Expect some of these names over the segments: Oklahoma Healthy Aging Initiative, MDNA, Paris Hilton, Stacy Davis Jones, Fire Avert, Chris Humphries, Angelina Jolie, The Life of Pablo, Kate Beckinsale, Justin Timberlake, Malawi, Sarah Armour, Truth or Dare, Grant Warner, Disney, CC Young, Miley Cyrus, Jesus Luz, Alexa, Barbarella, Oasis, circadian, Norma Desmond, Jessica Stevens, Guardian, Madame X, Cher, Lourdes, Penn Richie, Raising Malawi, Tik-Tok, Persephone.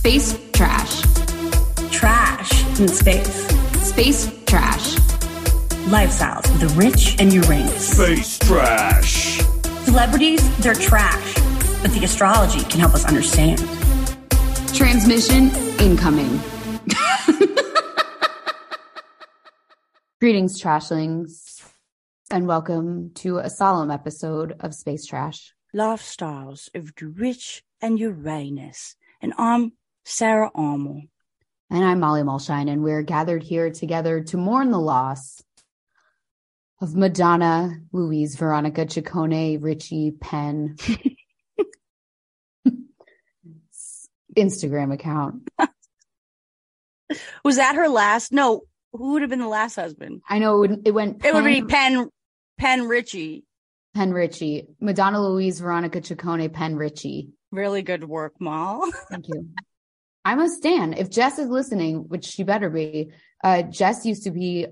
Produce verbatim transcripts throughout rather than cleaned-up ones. Space trash. Trash in space. Space trash. Lifestyles of the rich and Uranus. Space trash. Celebrities, they're trash. But the astrology can help us understand. Transmission incoming. Greetings, trashlings. And welcome to a solemn episode of Space Trash. Lifestyles of the rich and Uranus. And I'm Sarah Armour. And I'm Molly Mulshine, and we're gathered here together to mourn the loss of Madonna, Louise Veronica Ciccone, Richie Penn Instagram account. Was that her last? No, who would have been the last husband? I know it, would, it went. Penn, it would be Penn Penn Richie. Penn Richie, Madonna, Louise Veronica Ciccone, Penn Richie. Really good work, Mal. Thank you. I'm a stan. If Jess is listening, which she better be, uh, Jess used to be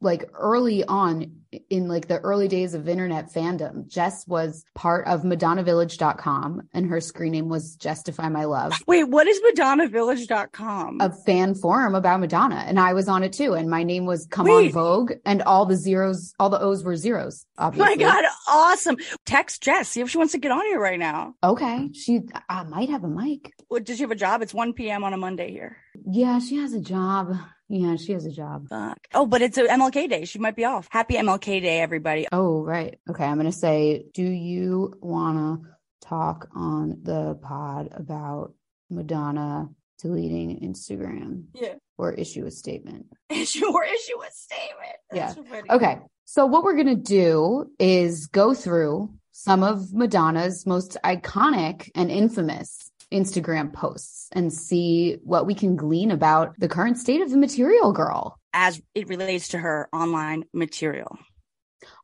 like early on in like the early days of internet fandom. Jess was part of Madonna Village dot com and her screen name was Justify My Love. Wait, what is Madonna Village dot com? A fan forum about Madonna. And I was on it too. And my name was Come Wait. On Vogue, and all the zeros, all the O's were zeros. Obviously. Oh my God. Awesome. Text Jess. See if she wants to get on here right now. Okay. She I might have a mic. Well, does she have a job? It's one p.m. on a Monday here. Yeah, she has a job. Yeah, she has a job. Fuck. Oh, but it's a M L K day. She might be off. Happy M L K day, everybody. Oh, right. Okay, I'm going to say, do you want to talk on the pod about Madonna deleting Instagram? Yeah. Or issue a statement? Issue or issue a statement. That's yeah. Funny. Okay, so what we're going to do is go through some of Madonna's most iconic and infamous Instagram posts and see what we can glean about the current state of the material, girl, as it relates to her online material.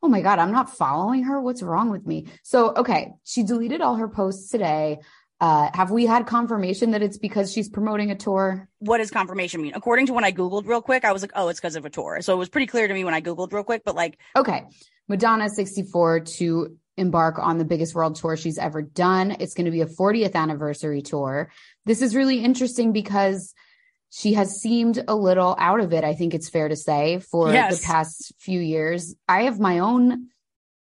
Oh my God, I'm not following her. What's wrong with me? So, okay, she deleted all her posts today. Uh, have we had confirmation that it's because she's promoting a tour? What does confirmation mean? According to when I Googled real quick, I was like, oh, it's because of a tour. So it was pretty clear to me when I Googled real quick, but like. Okay. Madonna sixty-four to embark on the biggest world tour she's ever done. It's going to be a fortieth anniversary tour. This is really interesting because she has seemed a little out of it, I think it's fair to say, for yes. the past few years. I have my own,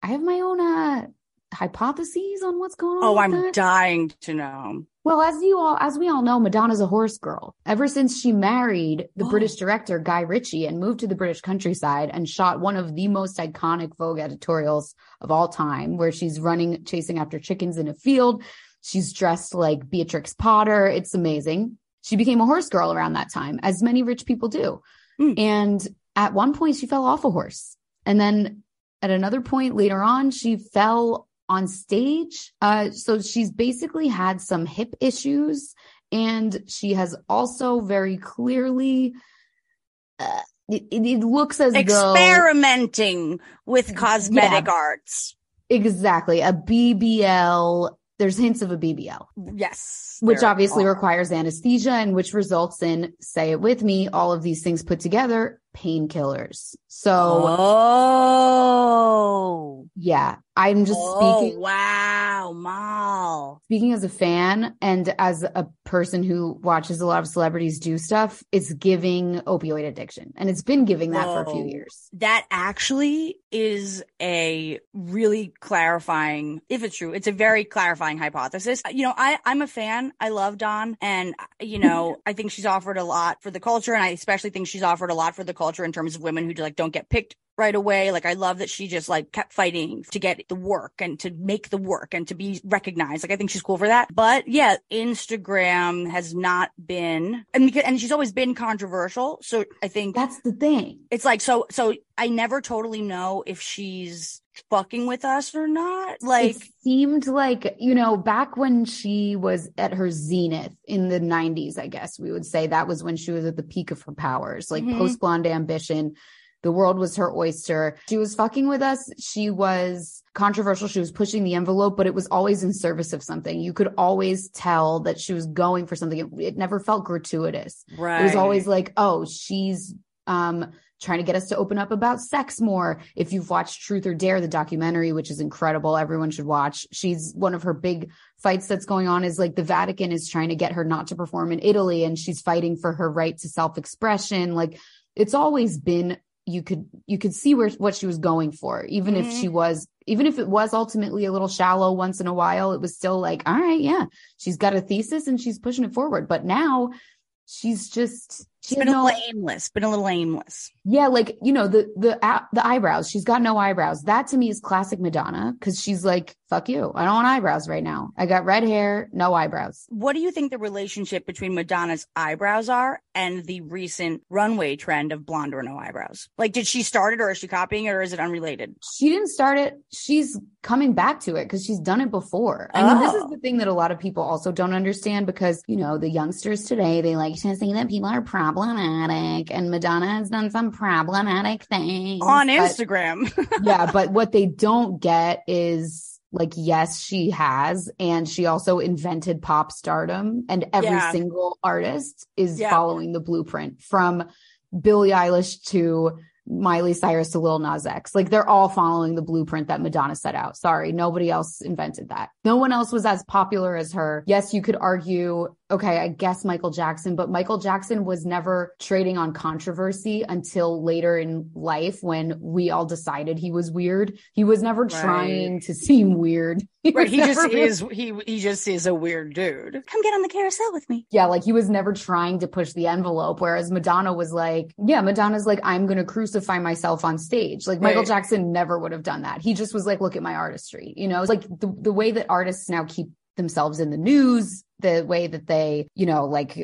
I have my own uh, hypotheses on what's going on. Oh, I'm that. dying to know. Well, as you all, as we all know, Madonna's a horse girl. Ever since she married the oh. British director Guy Ritchie and moved to the British countryside and shot one of the most iconic Vogue editorials of all time, where she's running, chasing after chickens in a field. She's dressed like Beatrix Potter. It's amazing. She became a horse girl around that time, as many rich people do. Mm. And at one point, she fell off a horse. And then at another point later on, she fell on stage. Uh, so she's basically had some hip issues, and she has also very clearly, uh, it, it looks as experimenting though, with cosmetic yeah, arts. Exactly. A B B L. There's hints of a B B L. Yes. Which obviously are. requires anesthesia, and which results in, say it with me, all of these things put together, painkillers. So. Oh. Yeah. I'm just oh, speaking. Wow. Mal. Speaking as a fan and as a person who watches a lot of celebrities do stuff, it's giving opioid addiction. And it's been giving that Whoa. for a few years. That actually is a really clarifying, if it's true, it's a very clarifying hypothesis. You know, I, I'm a fan. I love Don. And, you know, I think she's offered a lot for the culture. And I especially think she's offered a lot for the culture in terms of women who like don't get picked right away. Like, I love that she just like kept fighting to get the work and to make the work and to be recognized. Like, I think she's cool for that. But yeah, Instagram has not been, and because, and she's always been controversial. So I think that's the thing. It's like, so, so I never totally know if she's fucking with us or not. Like, it seemed like, you know, back when she was at her zenith in the nineties, I guess we would say that was when she was at the peak of her powers, like mm-hmm. post Blonde Ambition. The world was her oyster. She was fucking with us. She was controversial. She was pushing the envelope, but it was always in service of something. You could always tell that she was going for something. It, it never felt gratuitous. Right. It was always like, oh, she's um, trying to get us to open up about sex more. If you've watched Truth or Dare, the documentary, which is incredible, everyone should watch. She's one of her big fights that's going on is like the Vatican is trying to get her not to perform in Italy, and she's fighting for her right to self-expression. Like, it's always been. You could you could see where what she was going for, even mm-hmm. if she was even if it was ultimately a little shallow once in a while. It was still like, all right, yeah, she's got a thesis and she's pushing it forward. But now she's just she's been no, a little aimless, been a little aimless. Yeah, like, you know, the the uh, the eyebrows. She's got no eyebrows. That to me is classic Madonna, because she's like, fuck you, I don't want eyebrows right now. I got red hair, no eyebrows. What do you think the relationship between Madonna's eyebrows are and the recent runway trend of blonde or no eyebrows? Like, did she start it, or is she copying it, or is it unrelated? She didn't start it. She's coming back to it because she's done it before. I oh. mean, this is the thing that a lot of people also don't understand, because, you know, the youngsters today, they like to say that people are problematic, and Madonna has done some problematic things on Instagram. But, yeah, but what they don't get is, like, yes, she has. And she also invented pop stardom, and every yeah. single artist is yeah. following the blueprint, from Billie Eilish to Miley Cyrus to Lil Nas X. Like, they're all following the blueprint that Madonna set out. Sorry, nobody else invented that. No one else was as popular as her. Yes, you could argue, okay, I guess Michael Jackson, but Michael Jackson was never trading on controversy until later in life, when we all decided he was weird. He was never right. trying to seem weird. He right, he just really... is he he just is a weird dude. Come get on the carousel with me. Yeah, like, he was never trying to push the envelope, whereas Madonna was like, yeah, Madonna's like, I'm going to crucify myself on stage. Like, right. Michael Jackson never would have done that. He just was like, look at my artistry, you know? It's like the, the way that artists now keep themselves in the news, the way that they, you know, like,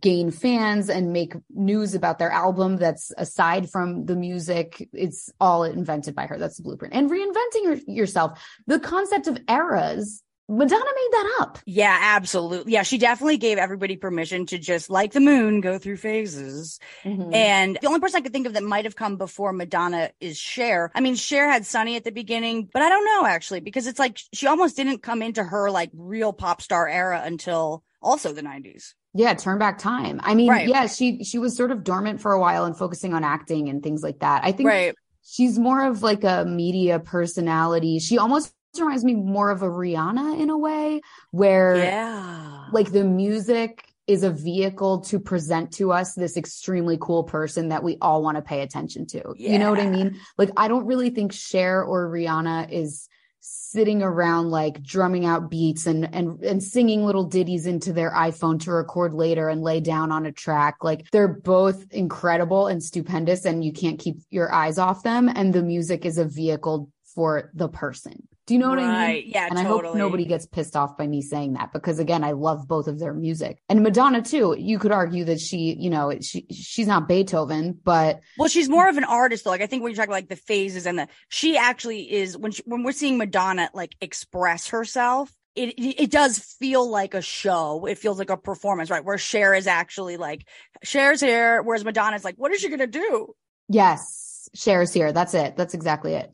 gain fans and make news about their album that's aside from the music, it's all invented by her. That's the blueprint. And reinventing her, yourself, the concept of eras, Madonna made that up. Yeah, absolutely. Yeah, she definitely gave everybody permission to just, like the moon, go through phases. Mm-hmm. And the only person I could think of that might have come before Madonna is Cher. I mean, Cher had Sunny at the beginning, but I don't know, actually, because it's like she almost didn't come into her, like, real pop star era until also the nineties. Yeah, Turn Back Time. I mean, right. yeah, she she was sort of dormant for a while and focusing on acting and things like that. I think right. she's more of like a media personality. She almost reminds me more of a Rihanna in a way, where yeah. like the music is a vehicle to present to us this extremely cool person that we all want to pay attention to. Yeah. You know what I mean? Like, I don't really think Cher or Rihanna is sitting around like drumming out beats and and and singing little ditties into their iPhone to record later and lay down on a track. Like, they're both incredible and stupendous, and you can't keep your eyes off them, and the music is a vehicle for the person. Do you know what right. I mean? Yeah, and totally. I hope nobody gets pissed off by me saying that, because, again, I love both of their music. And Madonna too, you could argue that she, you know, she she's not Beethoven, but... Well, she's more of an artist, though. Like, I think when you talk about, like, the phases and the... She actually is... When she, when we're seeing Madonna, like, express herself, it, it it does feel like a show. It feels like a performance, right? Where Cher is actually, like, Cher's here, whereas Madonna's like, what is she going to do? Yes, Cher's here. That's it. That's exactly it.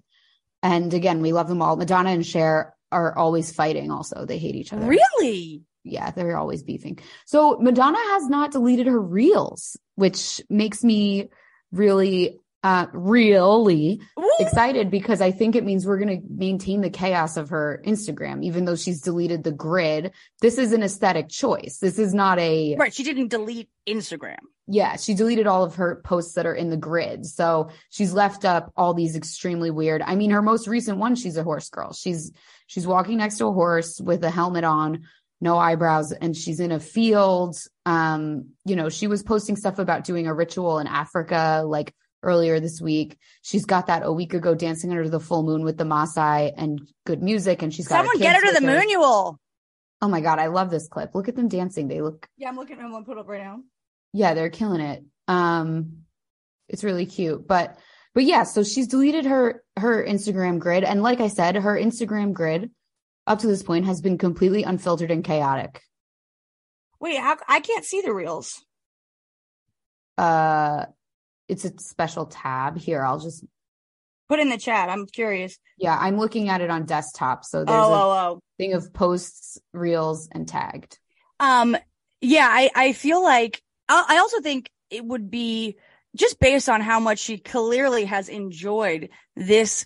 And again, we love them all. Madonna and Cher are always fighting also. They hate each other. Really? Yeah, they're always beefing. So Madonna has not deleted her reels, which makes me really, uh, really Ooh. excited, because I think it means we're going to maintain the chaos of her Instagram, even though she's deleted the grid. This is an aesthetic choice. This is not a... Right, she didn't delete Instagram. Yeah, she deleted all of her posts that are in the grid. So she's left up all these extremely weird. I mean, her most recent one, she's a horse girl. She's she's walking next to a horse with a helmet on, no eyebrows, and she's in a field. Um, you know, she was posting stuff about doing a ritual in Africa, like, earlier this week. She's got that a week ago, dancing under the full moon with the Maasai and good music. And she's got someone get her to the moon, you all. Oh my God, I love this clip. Look at them dancing. They look. Yeah, I'm looking at one put up right now. Yeah, they're killing it. Um, it's really cute. But But yeah, so she's deleted her, her Instagram grid. And like I said, her Instagram grid up to this point has been completely unfiltered and chaotic. Wait, how, I can't see the reels. Uh, it's a special tab here. I'll just put in the chat. I'm curious. Yeah, I'm looking at it on desktop. So there's oh, a oh, oh. thing of posts, reels, and tagged. Um, yeah, I, I feel like I also think it would be, just based on how much she clearly has enjoyed this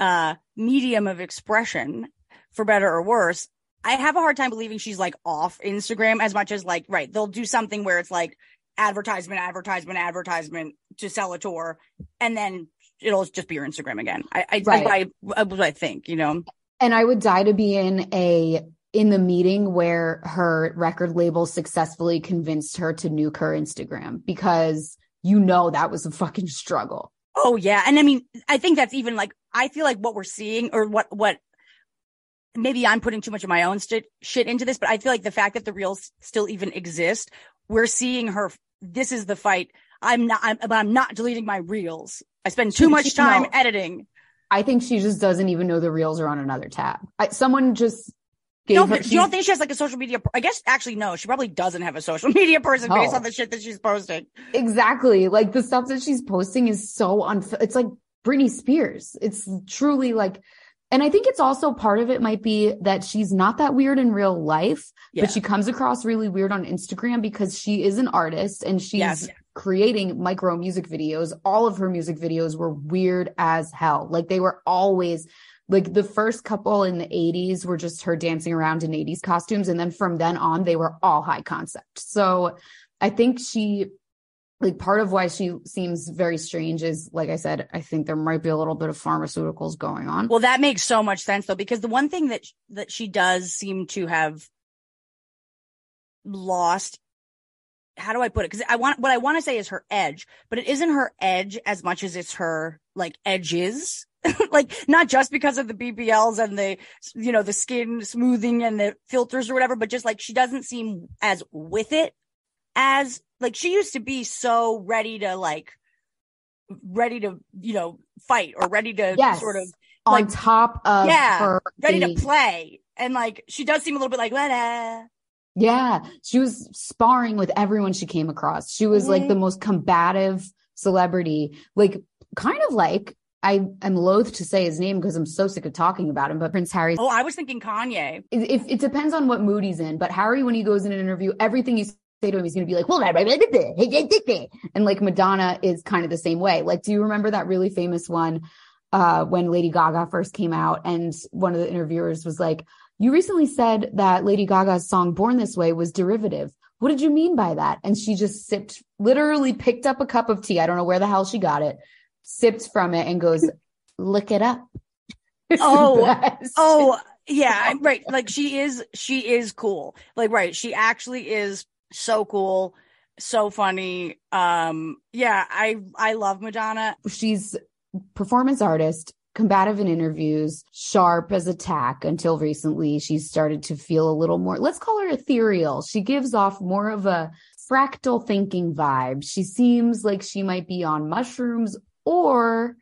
uh, medium of expression, for better or worse, I have a hard time believing she's like off Instagram as much as like, right, they'll do something where it's like advertisement, advertisement, advertisement to sell a tour. And then it'll just be your Instagram again. I, I, right. I, I, I think, you know. And I would die to be in a, in the meeting where her record label successfully convinced her to nuke her Instagram, because you know, that was a fucking struggle. Oh, yeah. And I mean, I think that's even like, I feel like what we're seeing or what, what, maybe I'm putting too much of my own st- shit into this, but I feel like the fact that the reels still even exist, we're seeing her. This is the fight. I'm not, I'm, I'm not deleting my reels. I spend too she, much she, time no. editing. I think she just doesn't even know the reels are on another tab. I, someone just. No, her, you don't think she has like a social media? I guess actually, no, she probably doesn't have a social media person no. based on the shit that she's posting. Exactly. Like the stuff that she's posting is so unf- it's like Britney Spears. It's truly like, and I think it's also part of it might be that she's not that weird in real life, yeah. but she comes across really weird on Instagram because she is an artist and she's yes. creating micro music videos. All of her music videos were weird as hell. Like they were always Like the first couple in the eighties were just her dancing around in eighties costumes. And then from then on, they were all high concept. So I think she, like part of why she seems very strange is, like I said, I think there might be a little bit of pharmaceuticals going on. Well, that makes so much sense though, because the one thing that, that she does seem to have lost, how do I put it? Because I want, what I want to say is her edge, but it isn't her edge as much as it's her like edges. Like not just because of the B B Ls and the, you know, the skin smoothing and the filters or whatever, but just like she doesn't seem as with it as like she used to be so ready to like ready to, you know, fight or ready to yes. sort of like, on top of yeah, her ready the... to play. And like she does seem a little bit like Wah-da. Yeah, she was sparring with everyone she came across. She was mm-hmm. like the most combative celebrity, like kind of like I am loath to say his name because I'm so sick of talking about him, but Prince Harry. Oh, I was thinking Kanye. It, it, it depends on what mood he's in, but Harry, when he goes in an interview, everything you say to him, he's going to be like, well, and like Madonna is kind of the same way. Like, do you remember that really famous one uh, when Lady Gaga first came out and one of the interviewers was like, you recently said that Lady Gaga's song Born This Way was derivative. What did you mean by that? And she just sipped, literally picked up a cup of tea. I don't know where the hell she got it. Sipped from it and goes, look it up. It's oh, oh, yeah, right. Like she is, she is cool. Like, right. She actually is so cool. So funny. Um, yeah, I, I love Madonna. She's performance artist, combative in interviews, sharp as a tack. Until recently, she started to feel a little more, let's call her ethereal. She gives off more of a fractal thinking vibe. She seems like she might be on mushrooms or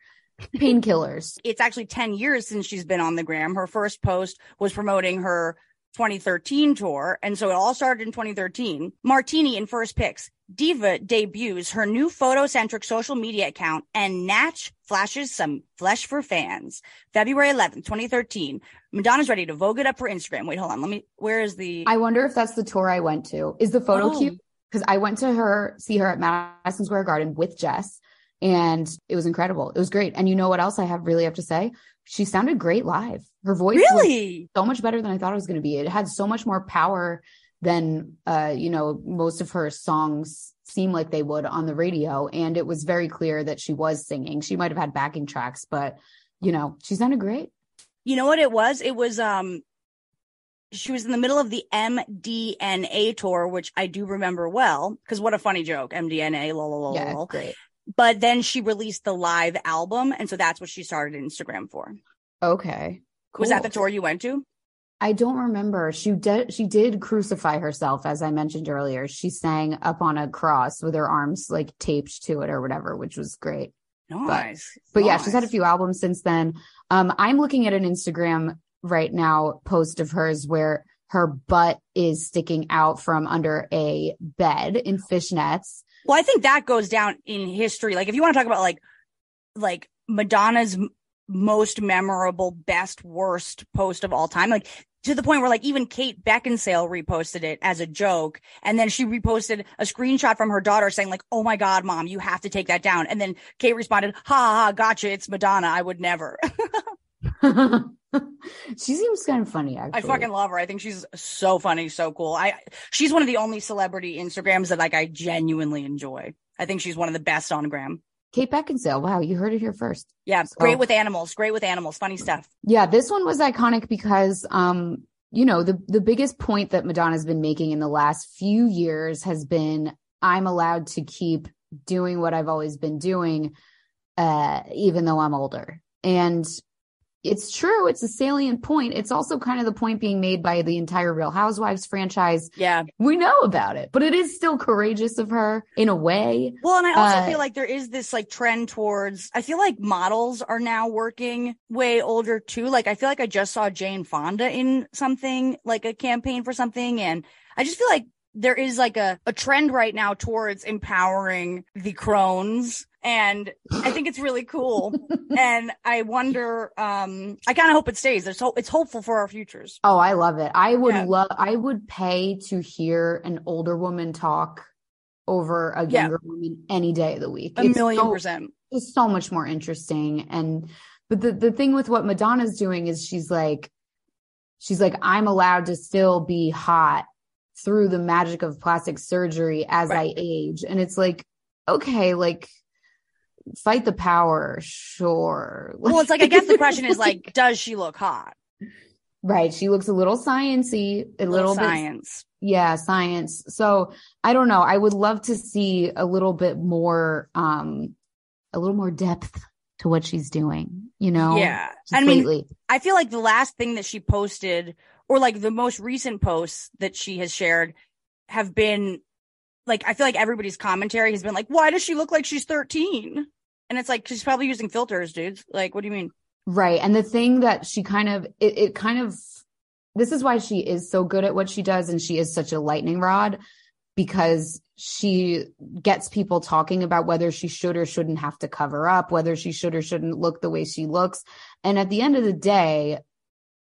painkillers. It's actually ten years since she's been on the gram. Her first post was promoting her twenty thirteen tour. And so it all started in twenty thirteen. Martini in first pics. Diva debuts her new photocentric social media account and Natch flashes some flesh for fans. February eleventh, twenty thirteen. Madonna's ready to vogue it up for Instagram. Wait, hold on. Let me, where is the? I wonder if that's the tour I went to. Is the photo oh. cute? Because I went to her, see her at Madison Square Garden with Jess. And it was incredible. It was great. And you know what else I have really have to say? She sounded great live. Her voice really was so much better than I thought it was going to be. It had so much more power than, uh, you know, most of her songs seem like they would on the radio. And it was very clear that she was singing. She might have had backing tracks, but, you know, she sounded great. You know what it was? It was, um, she was in the middle of the M D N A tour, which I do remember well, because what a funny joke. M D N A, lol, lol, lol. Yeah, it's great. But then she released the live album. And so that's what she started Instagram for. Okay. Cool. Was that the tour you went to? I don't remember. She did. She did crucify herself. As I mentioned earlier, she sang up on a cross with her arms like taped to it or whatever, which was great. Nice. But, but nice. yeah, she's had a few albums since then. Um, I'm looking at an Instagram right now post of hers where her butt is sticking out from under a bed in fishnets. Well, I think that goes down in history. Like, if you want to talk about like, like Madonna's m- most memorable, best, worst post of all time, like to the point where like even Kate Beckinsale reposted it as a joke. And then she reposted a screenshot from her daughter saying like, "Oh my God, Mom, you have to take that down." And then Kate responded, "Ha ha, ha, gotcha. It's Madonna. I would never." She seems kind of funny, actually. I fucking love her. I think she's so funny, so cool. I she's one of the only celebrity Instagrams that like I genuinely enjoy. I think she's one of the best on Gram. Kate Beckinsale. Wow, you heard it here first. Yeah, so. Great with animals. Great with animals. Funny stuff. Yeah, this one was iconic because, um, you know, the the biggest point that Madonna's been making in the last few years has been, I'm allowed to keep doing what I've always been doing, uh, even though I'm older. And it's true. It's a salient point. It's also kind of the point being made by the entire Real Housewives franchise. Yeah. We know about it, but it is still courageous of her in a way. Well, and I also uh, feel like there is this like trend towards, I feel like models are now working way older too. Like, I feel like I just saw Jane Fonda in something, like a campaign for something. And I just feel like there is like a, a trend right now towards empowering the crones. And I think it's really cool. And I wonder, um, I kind of hope it stays. There's ho- it's hopeful for our futures. Oh, I love it. I would yeah. love, I would pay to hear an older woman talk over a younger yeah. woman any day of the week. A it's million so, percent. It's so much more interesting. And, but the, the thing with what Madonna's doing is she's like, she's like, I'm allowed to still be hot through the magic of plastic surgery as right. I age. And it's like, okay, like, fight the power, sure. Well, it's like, I guess the question is like, does she look hot? Right. She looks a little science-y, a little, little science. Bit, yeah, science. So I don't know. I would love to see a little bit more, um, a little more depth to what she's doing, you know? Yeah. I mean, lately. I feel like the last thing that she posted, or like the most recent posts that she has shared, have been like, I feel like everybody's commentary has been like, why does she look like she's thirteen? And it's like, she's probably using filters, dudes. Like, what do you mean? Right. And the thing that she kind of, it, it kind of, this is why she is so good at what she does. And she is such a lightning rod, because she gets people talking about whether she should or shouldn't have to cover up, whether she should or shouldn't look the way she looks. And at the end of the day,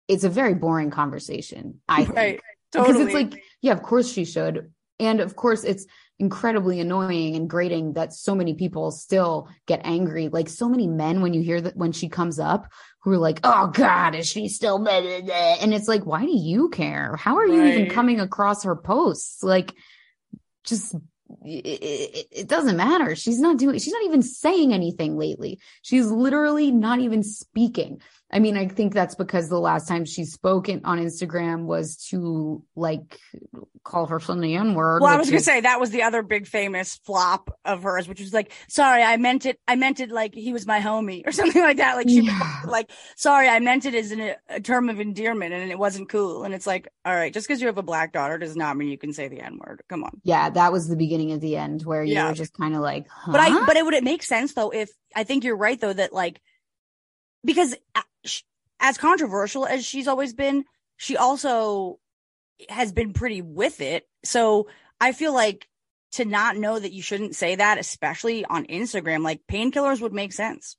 it's a very boring conversation, I think. Right. Totally. Because it's like, yeah, of course she should. And of course, it's incredibly annoying and grating that so many people still get angry. Like, so many men, when you hear that, when she comes up, who are like, "Oh God, is she still blah, blah, blah?" And it's like, why do you care? How are you right. even coming across her posts? Like, just it, it, it doesn't matter. She's not doing. She's not even saying anything lately. She's literally not even speaking. I mean, I think that's because the last time she spoke in, on Instagram was to, like, call her son the N-word. Well, I was going to say, that was the other big famous flop of hers, which was like, sorry, I meant it. I meant it like he was my homie or something like that. Like, she yeah. like, sorry, I meant it as an, a term of endearment, and it wasn't cool. And it's like, all right, just because you have a black daughter does not mean you can say the N-word. Come on. Yeah, that was the beginning of the end where you yeah. were just kind of like, huh? But, I, but it would it make sense, though, if I think you're right, though, that, like, because as controversial as she's always been, she also has been pretty with it. So I feel like to not know that you shouldn't say that, especially on Instagram, like, painkillers would make sense.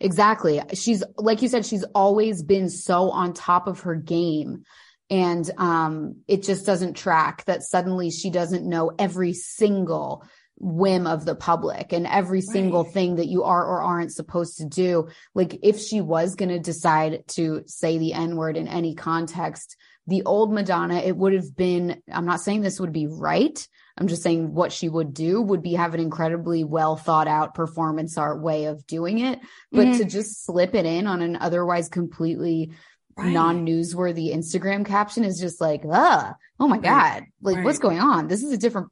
Exactly. She's, like you said, she's always been so on top of her game. And um, it just doesn't track that suddenly she doesn't know every single whim of the public and every single right. thing that you are or aren't supposed to do. Like, if she was going to decide to say the N-word in any context, the old Madonna, it would have been, I'm not saying this would be right, I'm just saying what she would do would be have an incredibly well thought out performance art way of doing it. But mm. to just slip it in on an otherwise completely right. non-newsworthy Instagram caption is just like, ah, oh my right. God, like right. what's going on? This is a different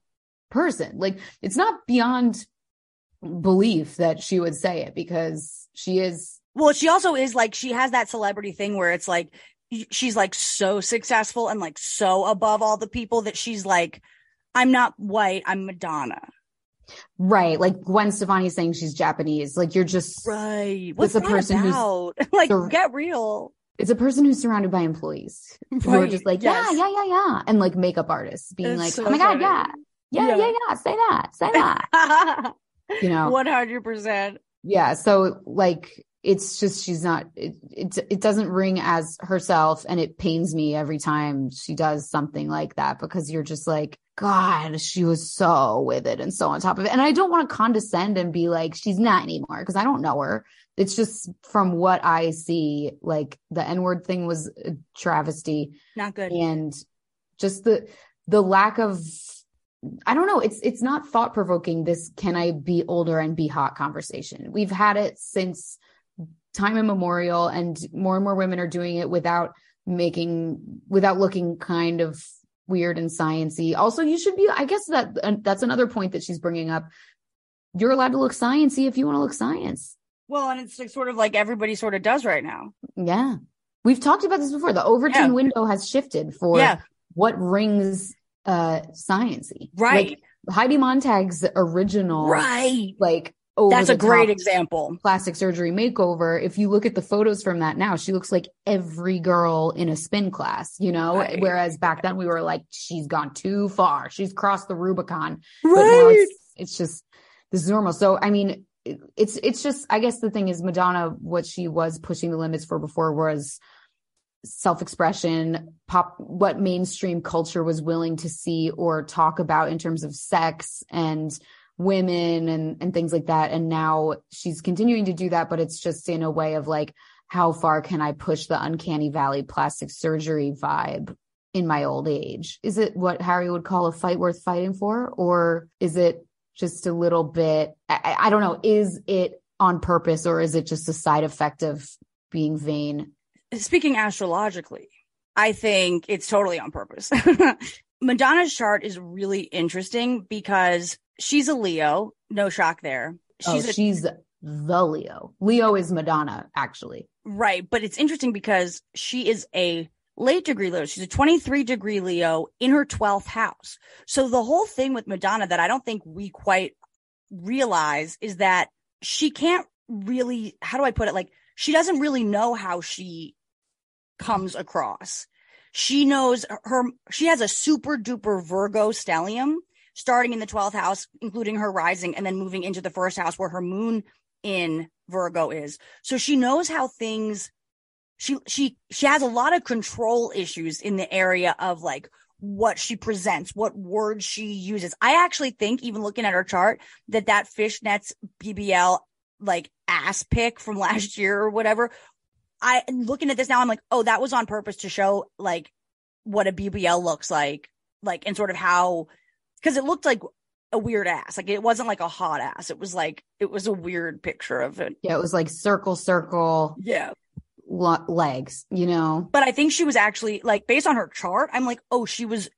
person. Like, it's not beyond belief that she would say it, because she is, well, she also is like, she has that celebrity thing where it's like, she's like so successful and like so above all the people that she's like, I'm not white, I'm Madonna. Right. Like Gwen Stefani saying she's Japanese. Like you're just right. What's it's a that person about? Who's like, sur- get real. It's a person who's surrounded by employees right. who are just like, yes. yeah, yeah, yeah, yeah. And like makeup artists being it's like, so oh my funny. God, yeah. Yeah, yeah, yeah, yeah. Say that. Say that. You know, one hundred percent. Yeah. So like, it's just, she's not, it, it, it doesn't ring as herself. And it pains me every time she does something like that, because you're just like, God, she was so with it and so on top of it. And I don't want to condescend and be like, she's not anymore, because I don't know her. It's just from what I see, like the N-word thing was a travesty. Not good. And just the, the lack of, I don't know. It's, it's not thought provoking. This, can I be older and be hot conversation. We've had it since time immemorial, and more and more women are doing it without making, without looking kind of weird and sciencey. Also, you should be, I guess that uh, that's another point that she's bringing up. You're allowed to look sciencey if you want to look science. Well, and it's like sort of like everybody sort of does right now. Yeah. We've talked about this before. The Overton yeah. window has shifted for yeah. what rings uh sciencey. Right. Like Heidi Montag's original. Right. Like, Over That's a great example. Plastic surgery makeover. If you look at the photos from that now, she looks like every girl in a spin class, you know, right. whereas back then we were like, she's gone too far. She's crossed the Rubicon. Right. But now it's, it's just, this is normal. So, I mean, it, it's, it's just, I guess the thing is Madonna, what she was pushing the limits for before was self-expression, pop, what mainstream culture was willing to see or talk about in terms of sex and women and, and things like that. And now she's continuing to do that, but it's just in a way of like, how far can I push the uncanny valley plastic surgery vibe in my old age? Is it what Harry would call a fight worth fighting for? Or is it just a little bit, I, I don't know, is it on purpose or is it just a side effect of being vain? Speaking astrologically, I think it's totally on purpose. Madonna's chart is really interesting because she's a Leo. No shock there. She's, oh, a, she's the Leo. Leo is Madonna, actually. Right. But it's interesting because she is a late degree Leo. She's a twenty-three degree Leo in her twelfth house. So the whole thing with Madonna that I don't think we quite realize is that she can't really, how do I put it? Like, she doesn't really know how she comes across. She knows her, she has a super duper Virgo stellium, starting in the twelfth house, including her rising, and then moving into the first house where her moon in Virgo is. So she knows how things, she, she, she has a lot of control issues in the area of like what she presents, what words she uses. I actually think, even looking at her chart, that that Fishnets B B L, like ass pick from last year or whatever, I looking at this now, I'm like, oh, that was on purpose to show like what a B B L looks like, like, and sort of how, because it looked like a weird ass. Like it wasn't like a hot ass. It was like, it was a weird picture of it. Yeah, it was like circle, circle. Yeah. Lo- legs, you know. But I think she was actually like, based on her chart, I'm like, oh, she was,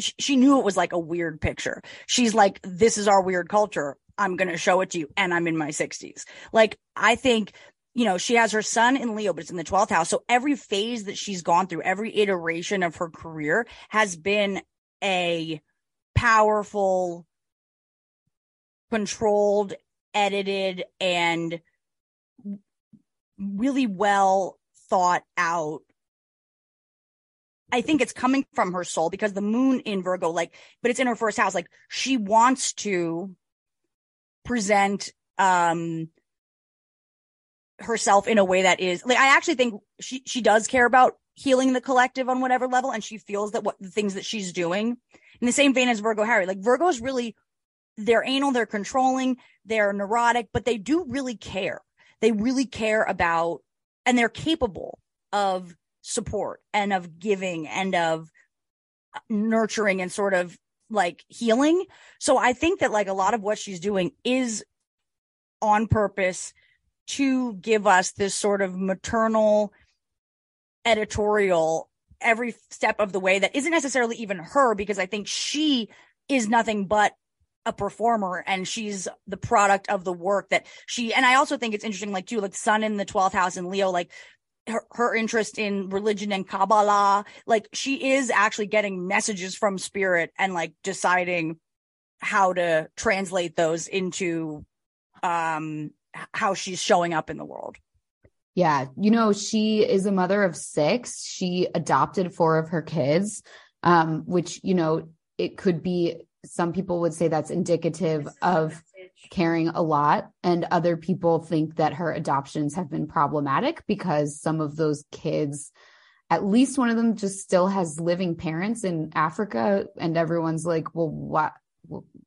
sh- she knew it was like a weird picture. She's like, this is our weird culture. I'm going to show it to you. And I'm in my sixties. Like, I think, you know, she has her son in Leo, but it's in the twelfth house. So every phase that she's gone through, every iteration of her career has been a powerful, controlled, edited, and really well thought out. I think it's coming from her soul because the moon in Virgo, like, but it's in her first house. Like, she wants to present um, herself in a way that is, like, I actually think she, she does care about healing the collective on whatever level. And she feels that what the things that she's doing, in the same vein as Virgo Harry, like Virgo's really, they're anal, they're controlling, they're neurotic, but they do really care. They really care about, and they're capable of support and of giving and of nurturing and sort of like healing. So I think that like a lot of what she's doing is on purpose to give us this sort of maternal editorial every step of the way that isn't necessarily even her, because I think she is nothing but a performer and she's the product of the work that she, and I also think it's interesting, like too, like sun in the twelfth house in Leo, like her, her interest in religion and Kabbalah, like she is actually getting messages from spirit and like deciding how to translate those into um, how she's showing up in the world. Yeah. You know, she is a mother of six. She adopted four of her kids, um, which, you know, it could be, some people would say that's indicative of caring a lot. And other people think that her adoptions have been problematic because some of those kids, at least one of them, just still has living parents in Africa. And everyone's like, well, why,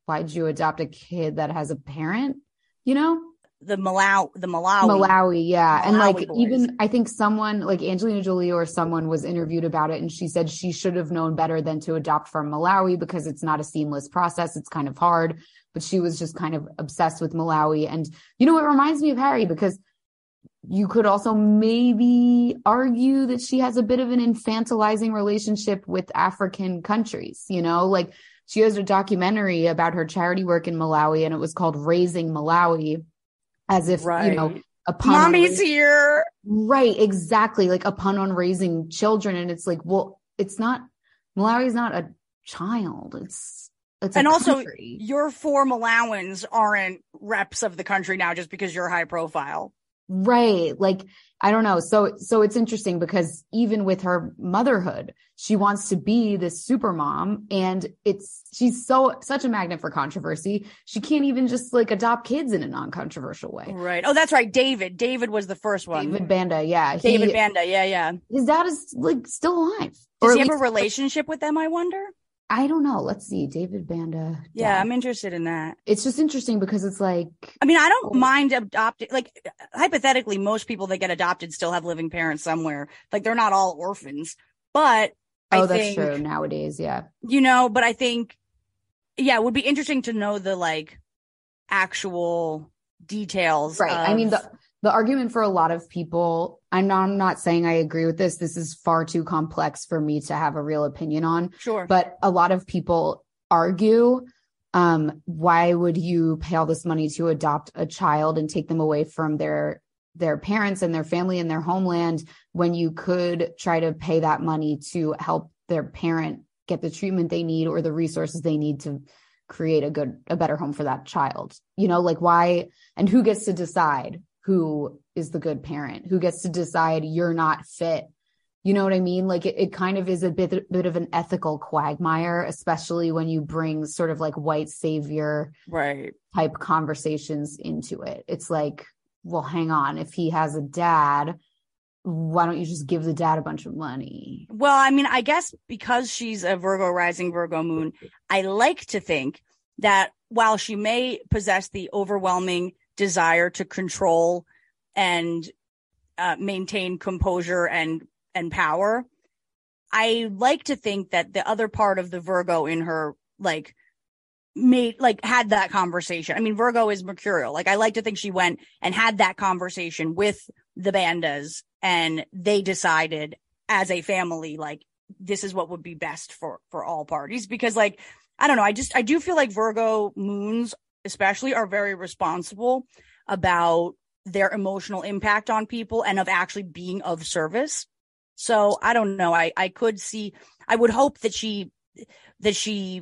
why'd you adopt a kid that has a parent? You know? The Malawi, the Malawi, Malawi, yeah, Malawi and like boys. Even I think someone like Angelina Jolie or someone was interviewed about it, and she said she should have known better than to adopt from Malawi because it's not a seamless process; it's kind of hard. But she was just kind of obsessed with Malawi, and you know, it reminds me of Harry because you could also maybe argue that she has a bit of an infantilizing relationship with African countries. You know, like she has a documentary about her charity work in Malawi, and it was called "Raising Malawi." As if, right. You know, upon mommy's raising, here. Right. Exactly. Like upon on raising children. And it's like, well, it's not, Malawi's not a child. It's, it's and a also country. Your four Malawans aren't reps of the country now just because you're high profile. Right. Like, I don't know. So, so it's interesting because even with her motherhood, she wants to be this super mom, and it's, she's so, such a magnet for controversy. She can't even just like adopt kids in a non-controversial way. Right. Oh, that's right. David, David was the first one. David Banda. Yeah. He, David Banda. Yeah. Yeah. His dad is like still alive. Does he have a relationship with them? I wonder. I don't know. Let's see. David Banda. Dad. Yeah, I'm interested in that. It's just interesting because it's like... I mean, I don't mind adopting... Like, hypothetically, most people that get adopted still have living parents somewhere. Like, they're not all orphans. But I Oh, that's think, true. Nowadays, yeah. You know, but I think... Yeah, it would be interesting to know the, like, actual details. Right. Of... I mean, the the argument for a lot of people... I'm not, I'm not saying I agree with this. This is far too complex for me to have a real opinion on. Sure. But a lot of people argue, um, why would you pay all this money to adopt a child and take them away from their their parents and their family and their homeland when you could try to pay that money to help their parent get the treatment they need or the resources they need to create a good, a better home for that child? You know, like why, and who gets to decide who is the good parent, who gets to decide you're not fit? You know what I mean? Like it, it kind of is a bit, bit of an ethical quagmire, especially when you bring sort of like white savior right. type conversations into it. It's like, well, hang on. If he has a dad, why don't you just give the dad a bunch of money? Well, I mean, I guess because she's a Virgo rising, Virgo moon, I like to think that while she may possess the overwhelming desire to control and uh, maintain composure and and power, I like to think that the other part of the Virgo in her like made like had that conversation. I mean, Virgo is mercurial. Like I like to think she went and had that conversation with the Bandas, and they decided as a family like this is what would be best for for all parties. Because like I don't know, I just I do feel like Virgo moons especially are very responsible about their emotional impact on people and of actually being of service. So I don't know. I, I could see, I would hope that she, that she,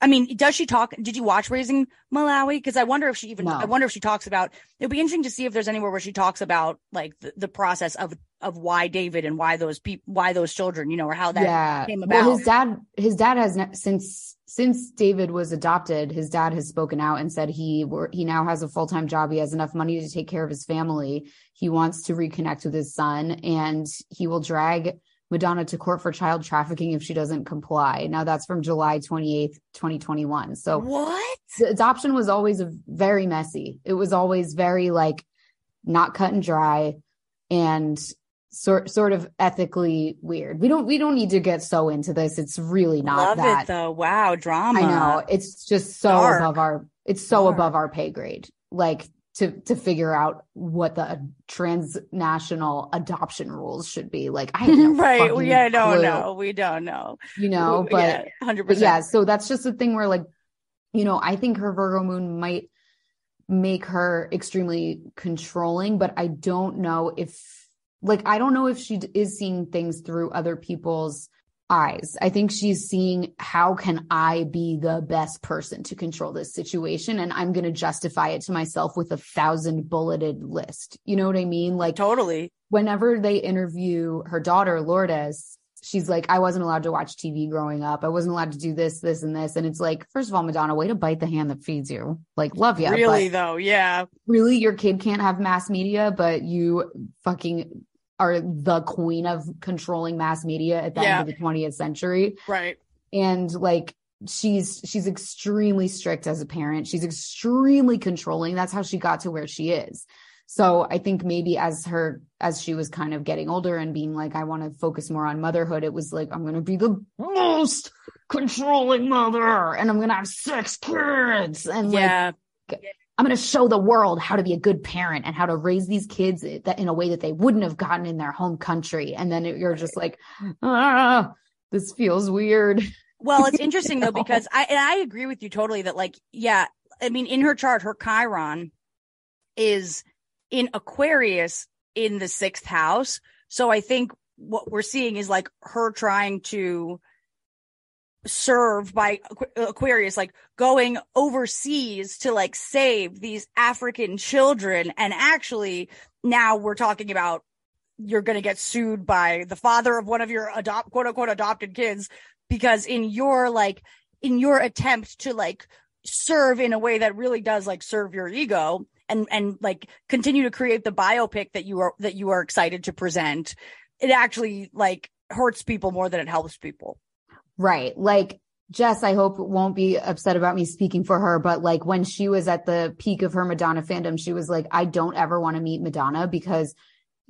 I mean, does she talk? Did you watch Raising Malawi? Cause I wonder if she even, no. I wonder if she talks about, it'd be interesting to see if there's anywhere where she talks about like the, the process of, of why David and why those people, why those children, you know, or how that yeah. came about. Well, his dad, his dad has ne- since, since David was adopted, his dad has spoken out and said he were, he now has a full-time job. He has enough money to take care of his family. He wants to reconnect with his son, and he will drag Madonna to court for child trafficking if she doesn't comply. Now that's from July twenty-eighth, twenty twenty-one. So what? The adoption was always a, very messy. It was always very like not cut and dry and sort sort of ethically weird. We don't we don't need to get so into this. It's really not Love that. Love it though. Wow, drama. I know. It's just so Dark. above our it's so Dark. above our pay grade. Like to to figure out what the transnational adoption rules should be. Like I have no right. We yeah, don't know. We don't know. You know, but yeah, one hundred percent. But yeah, so that's just the thing where like you know, I think her Virgo moon might make her extremely controlling, but I don't know if Like, I don't know if she is seeing things through other people's eyes. I think she's seeing, how can I be the best person to control this situation? And I'm going to justify it to myself with a thousand bulleted list. You know what I mean? Like, totally. Whenever they interview her daughter, Lourdes, she's like, I wasn't allowed to watch T V growing up. I wasn't allowed to do this, this, and this. And it's like, first of all, Madonna, way to bite the hand that feeds you. Like, love you. Really, though. Yeah. Really, your kid can't have mass media, but you fucking are the queen of controlling mass media at the yeah. end of the twentieth century. Right. And like, she's, she's extremely strict as a parent. She's extremely controlling. That's how she got to where she is. So I think maybe as her, as she was kind of getting older and being like, I want to focus more on motherhood, it was like, I'm going to be the most controlling mother and I'm going to have six kids. And yeah. like, I'm going to show the world how to be a good parent and how to raise these kids that in a way that they wouldn't have gotten in their home country. And then you're just like, ah, this feels weird. Well, it's interesting though, because I, and I agree with you totally that like, yeah, I mean, in her chart, her Chiron is in Aquarius in the sixth house. So I think what we're seeing is like her trying to serve by Aquarius, like going overseas to like save these African children. And actually now we're talking about, you're going to get sued by the father of one of your adopt, quote unquote, adopted kids, because in your like, in your attempt to like serve in a way that really does like serve your ego, And, and like continue to create the biopic that you are, that you are excited to present, it actually like hurts people more than it helps people. Right. Like Jess, I hope won't be upset about me speaking for her, but like when she was at the peak of her Madonna fandom, she was like, I don't ever want to meet Madonna because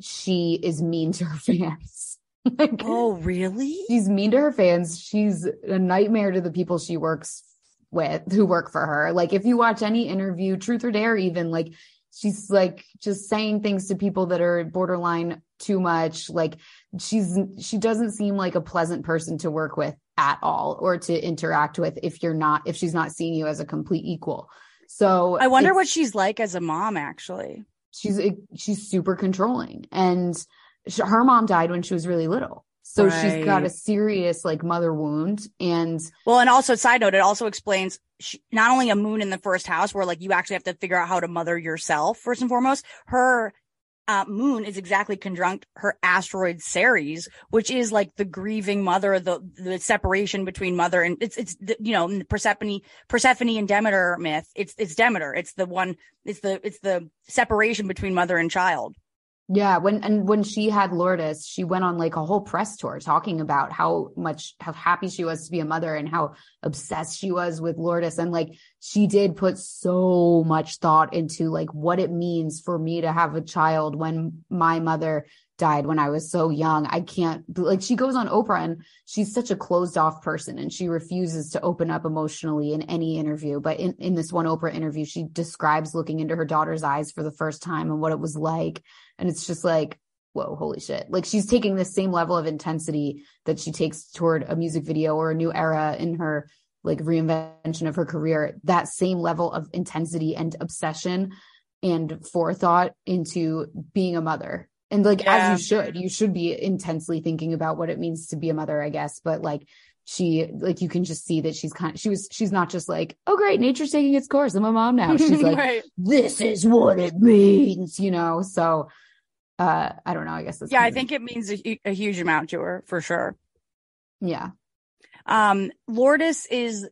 she is mean to her fans. Like, oh, really? She's mean to her fans. She's a nightmare to the people she works with who work for her. Like if you watch any interview, Truth or Dare, even like she's like just saying things to people that are borderline too much. Like she's, she doesn't seem like a pleasant person to work with at all or to interact with if you're not, if she's not seeing you as a complete equal. So I wonder what she's like as a mom, actually. She's, she's super controlling, and she, her mom died when she was really little. So right. she's got a serious like mother wound. And well, and also side note, it also explains she, not only a moon in the first house where like you actually have to figure out how to mother yourself first and foremost, her uh, moon is exactly conjunct her asteroid Ceres, which is like the grieving mother, the the separation between mother and it's, it's, you know, in the Persephone, Persephone and Demeter myth. It's, it's Demeter. It's the one, it's the, it's the separation between mother and child. Yeah. When, and when she had Lourdes, she went on like a whole press tour talking about how much, how happy she was to be a mother and how obsessed she was with Lourdes. And like, she did put so much thought into like what it means for me to have a child when my mother died when I was so young. I can't, like, she goes on Oprah and she's such a closed off person and she refuses to open up emotionally in any interview. But in, in this one Oprah interview, she describes looking into her daughter's eyes for the first time and what it was like. And it's just like, whoa, holy shit. Like she's taking the same level of intensity that she takes toward a music video or a new era in her like reinvention of her career, that same level of intensity and obsession and forethought into being a mother. And like, yeah. as you should, you should be intensely thinking about what it means to be a mother, I guess. But like she, like you can just see that she's kind of, she was, she's not just like, oh great, nature's taking its course, I'm a mom now. She's like, right. this is what it means, you know? So Uh, I don't know. I guess. That's yeah. I think it means a, a huge amount to her for sure. Yeah. Um, Lourdes is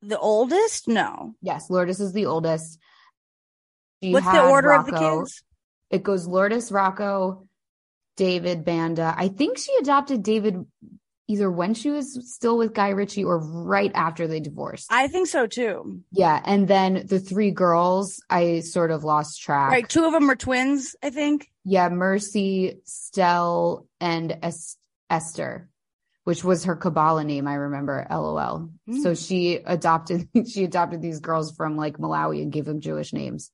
the oldest. No. Yes. Lourdes is the oldest. She What's the order Rocco. Of the kids? It goes Lourdes, Rocco, David Banda. I think she adopted David either when she was still with Guy Ritchie or right after they divorced. I think so too. Yeah. And then the three girls, I sort of lost track. Right. Two of them are twins, I think. Yeah. Mercy, Stell, and es- Esther, which was her Kabbalah name. I remember. LOL. Mm. So she adopted, she adopted these girls from like Malawi and gave them Jewish names.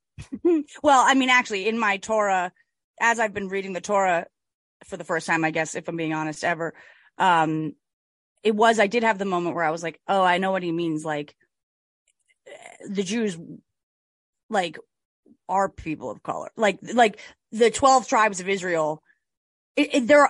Well, I mean, actually in my Torah, as I've been reading the Torah for the first time, I guess, if I'm being honest, ever, Um, it was, I did have the moment where I was like, oh, I know what he means. Like the Jews, like are people of color, like, like the twelve tribes of Israel, it, it, they're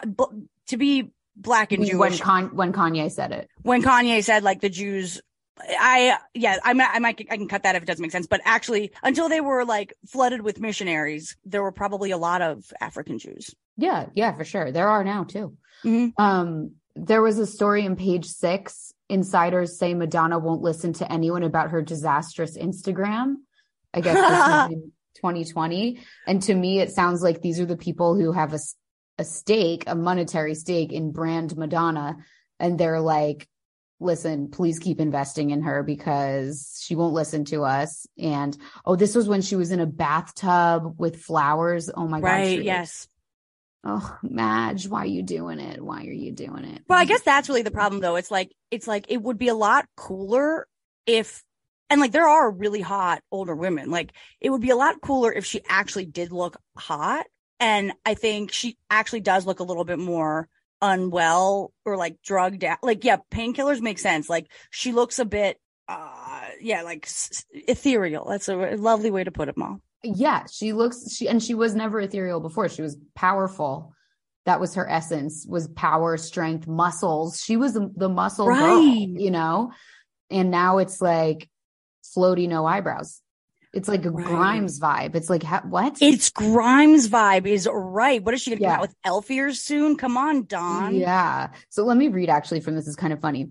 to be black and Jewish. When, Con- when Kanye said it. When Kanye said, like, the Jews... I, yeah, I might, I might, I can cut that if it doesn't make sense, but actually until they were like flooded with missionaries, there were probably a lot of African Jews. Yeah. Yeah, for sure. There are now too. Mm-hmm. Um, there was a story in Page Six. Insiders say Madonna won't listen to anyone about her disastrous Instagram. I guess this was in twenty twenty. And to me, it sounds like these are the people who have a, a stake, a monetary stake in brand Madonna. And they're like, listen, please keep investing in her because she won't listen to us. And, oh, this was when she was in a bathtub with flowers. Oh, my God. Right, gosh, yes. Oh, Madge, why are you doing it? Why are you doing it? Well, I guess that's really the problem, though. It's like, it's like it would be a lot cooler if, and like there are really hot older women, like it would be a lot cooler if she actually did look hot. And I think she actually does look a little bit more unwell or like drugged out. Like, yeah, painkillers make sense. Like she looks a bit uh yeah like s- ethereal. That's a r- lovely way to put it, Mom. Yeah, she looks she and she was never ethereal before. She was powerful. That was her essence, was power, strength, muscles. She was the, the muscle right. girl, you know. And now it's like floaty, no eyebrows. It's like a right. Grimes vibe. It's like, ha- what? It's Grimes vibe is right. What is she going to yeah. come out with elf ears soon? Come on, Dawn. Yeah. So let me read actually from this. Is kind of funny.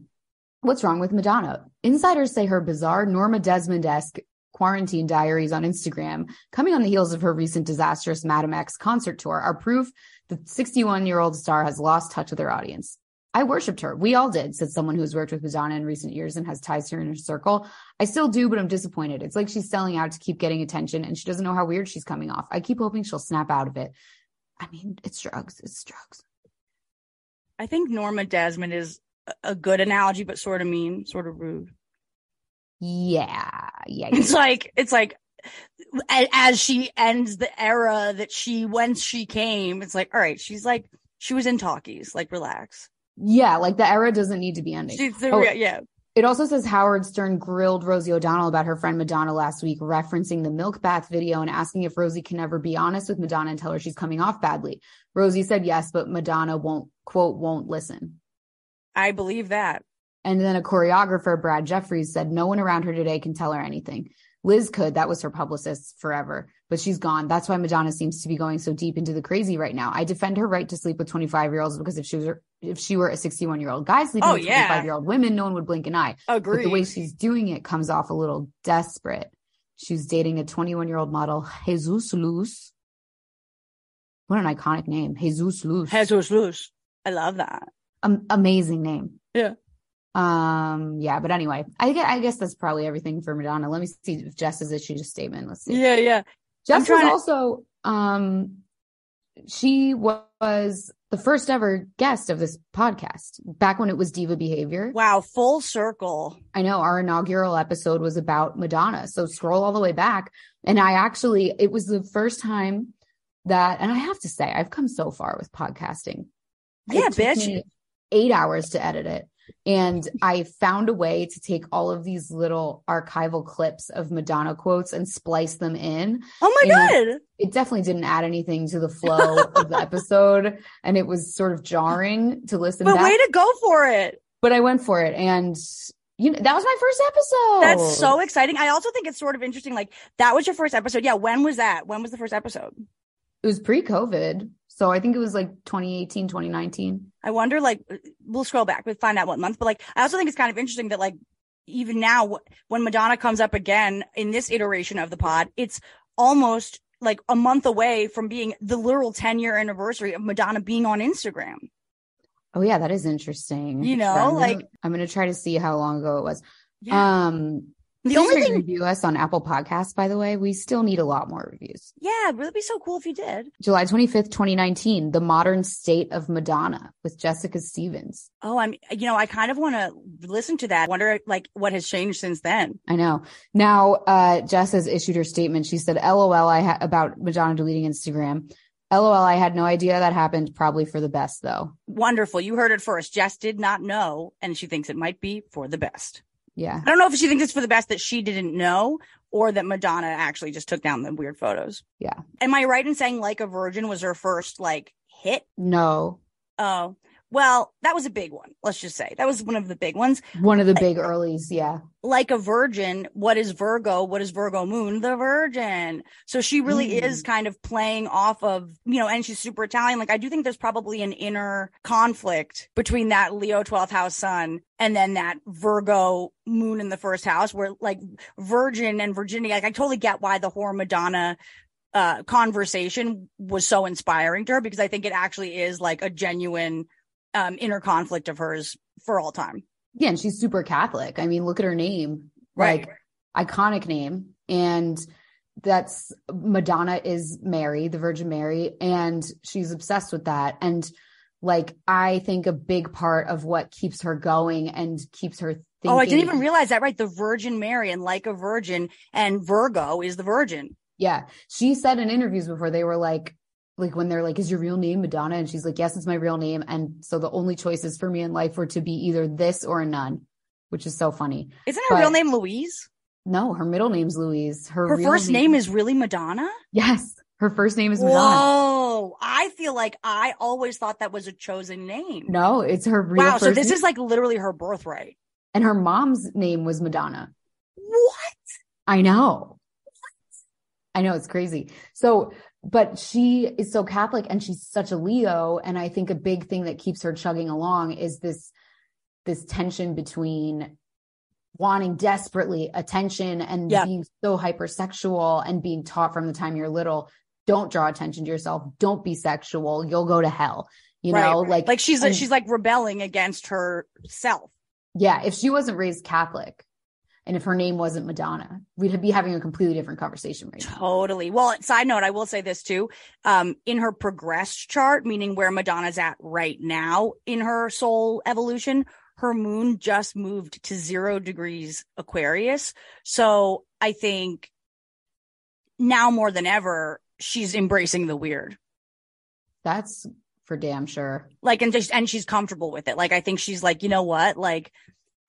What's wrong with Madonna? Insiders say her bizarre Norma Desmond-esque quarantine diaries on Instagram, coming on the heels of her recent disastrous Madame X concert tour, are proof the sixty-one-year-old star has lost touch with her audience. I worshipped her. We all did, said someone who's worked with Madonna in recent years and has ties to her in her circle. I still do, but I'm disappointed. It's like she's selling out to keep getting attention, and she doesn't know how weird she's coming off. I keep hoping she'll snap out of it. I mean, it's drugs. It's drugs. I think Norma Desmond is a good analogy, but sort of mean, sort of rude. Yeah. Yeah. It's like, it's like as she ends the era that she, whence she came, it's like, all right, she's like, she was in talkies, like relax. Yeah, like the era doesn't need to be ending. She's the, oh, yeah. It also says Howard Stern grilled Rosie O'Donnell about her friend Madonna last week, referencing the milk bath video and asking if Rosie can ever be honest with Madonna and tell her she's coming off badly. Rosie said yes, but Madonna won't, quote, won't listen. I believe that. And then a choreographer, Brad Jeffries, said no one around her today can tell her anything. Liz could. That was her publicist forever, but she's gone. That's why Madonna seems to be going so deep into the crazy right now. I defend her right to sleep with twenty-five-year-olds because if she was, if she were a sixty-one-year-old guy sleeping oh, with yeah. twenty-five-year-old women, no one would blink an eye. Agreed. But the way she's doing it comes off a little desperate. She's dating a twenty-one-year-old model, Jesus Luz. What an iconic name, Jesus Luz. Jesus Luz. I love that. Um, amazing name. Yeah. Um, yeah, but anyway, I guess, I guess that's probably everything for Madonna. Let me see if Jess has issued a statement. Let's see. Yeah, yeah. Jess was to- also, um, she was the first ever guest of this podcast back when it was Diva Behavior. Wow. Full circle. I know our inaugural episode was about Madonna. So scroll all the way back. And I actually, it was the first time that, and I have to say, I've come so far with podcasting. Yeah, it bitch. Took me eight hours to edit it. And I found a way to take all of these little archival clips of Madonna quotes and splice them in. Oh, my and God. It definitely didn't add anything to the flow of the episode. And it was sort of jarring to listen to. But back. Way to go for it. But I went for it. And you know, that was my first episode. That's so exciting. I also think it's sort of interesting. Like, that was your first episode. Yeah. When was that? When was the first episode? It was pre-COVID. So I think it was like twenty eighteen, twenty nineteen. I wonder, like, we'll scroll back. We'll find out what month. But, like, I also think it's kind of interesting that, like, even now when Madonna comes up again in this iteration of the pod, it's almost like a month away from being the literal ten-year anniversary of Madonna being on Instagram. Oh, yeah. That is interesting. You know, so I'm like. Gonna, I'm going to try to see how long ago it was. Yeah. Um The only thing review us on Apple Podcasts, by the way. We still need a lot more reviews. Yeah, it would be so cool if you did. July twenty-fifth, twenty nineteen, The Modern State of Madonna with Jessica Stevens. Oh, I'm, you know, I kind of want to listen to that. I wonder, like, what has changed since then. I know. Now, uh, Jess has issued her statement. She said, LOL, I ha- about Madonna deleting Instagram. LOL, I had no idea that happened. Probably for the best, though. Wonderful. You heard it first. Jess did not know, and she thinks it might be for the best. Yeah. I don't know if she thinks it's for the best that she didn't know or that Madonna actually just took down the weird photos. Yeah. Am I right in saying Like a Virgin was her first, like, hit? No. Oh, Well, that was a big one. Let's just say that was one of the big ones. One of the big earlies. Yeah. Like a virgin. What is Virgo? What is Virgo moon? The virgin. So she really mm. is kind of playing off of, you know, and she's super Italian. Like, I do think there's probably an inner conflict between that Leo twelfth house sun and then that Virgo moon in the first house, where like virgin and virginity, like I totally get why the whore Madonna uh, conversation was so inspiring to her, because I think it actually is like a genuine um inner conflict of hers for all time. Yeah, and she's super Catholic. I mean, look at her name. Right. Like, iconic name. And that's Madonna is Mary, the Virgin Mary, and she's obsessed with that. And like, I think a big part of what keeps her going and keeps her thinking. Oh, I didn't even realize that. Right, the Virgin Mary and like a virgin, and Virgo is the virgin. Yeah. She said in interviews before, they were like, like when they're like, is your real name Madonna? And she's like, yes, it's my real name. And so the only choices for me in life were to be either this or a nun, which is so funny. Isn't her but, real name Louise? No, her middle name's Louise. Her, her real first name, name is really Madonna? Yes. Her first name is Madonna. Whoa. I feel like I always thought that was a chosen name. No, it's her real wow, first Wow, so this name. Is like literally her birthright. And her mom's name was Madonna. What? I know. I know, it's crazy. So, but she is so Catholic and she's such a Leo. And I think a big thing that keeps her chugging along is this, this tension between wanting desperately attention and yeah. being so hypersexual and being taught from the time you're little, don't draw attention to yourself. Don't be sexual. You'll go to hell. You right, know, right. like, like she's, and, she's like rebelling against herself. Yeah. If she wasn't raised Catholic, and if her name wasn't Madonna, we'd be having a completely different conversation right now. Totally. Well, side note, I will say this too. Um, in her progress chart, meaning where Madonna's at right now in her soul evolution, her moon just moved to zero degrees Aquarius. So I think now more than ever, she's embracing the weird. That's for damn sure. Like, and just, and she's comfortable with it. Like, I think she's like, you know what? Like,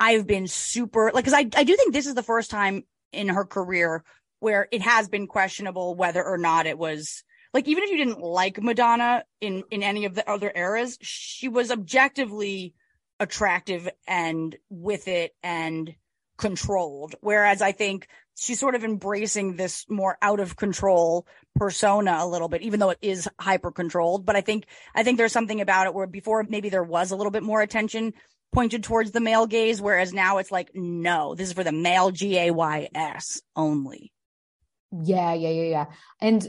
I've been super like, cause I, I do think this is the first time in her career where it has been questionable whether or not it was like, even if you didn't like Madonna in, in any of the other eras, she was objectively attractive and with it and controlled. Whereas I think she's sort of embracing this more out of control persona a little bit, even though it is hyper controlled. But I think, I think there's something about it where before maybe there was a little bit more attention pointed towards the male gaze, whereas now it's like, no, this is for the male G A Y S only. Yeah, yeah, yeah, yeah. And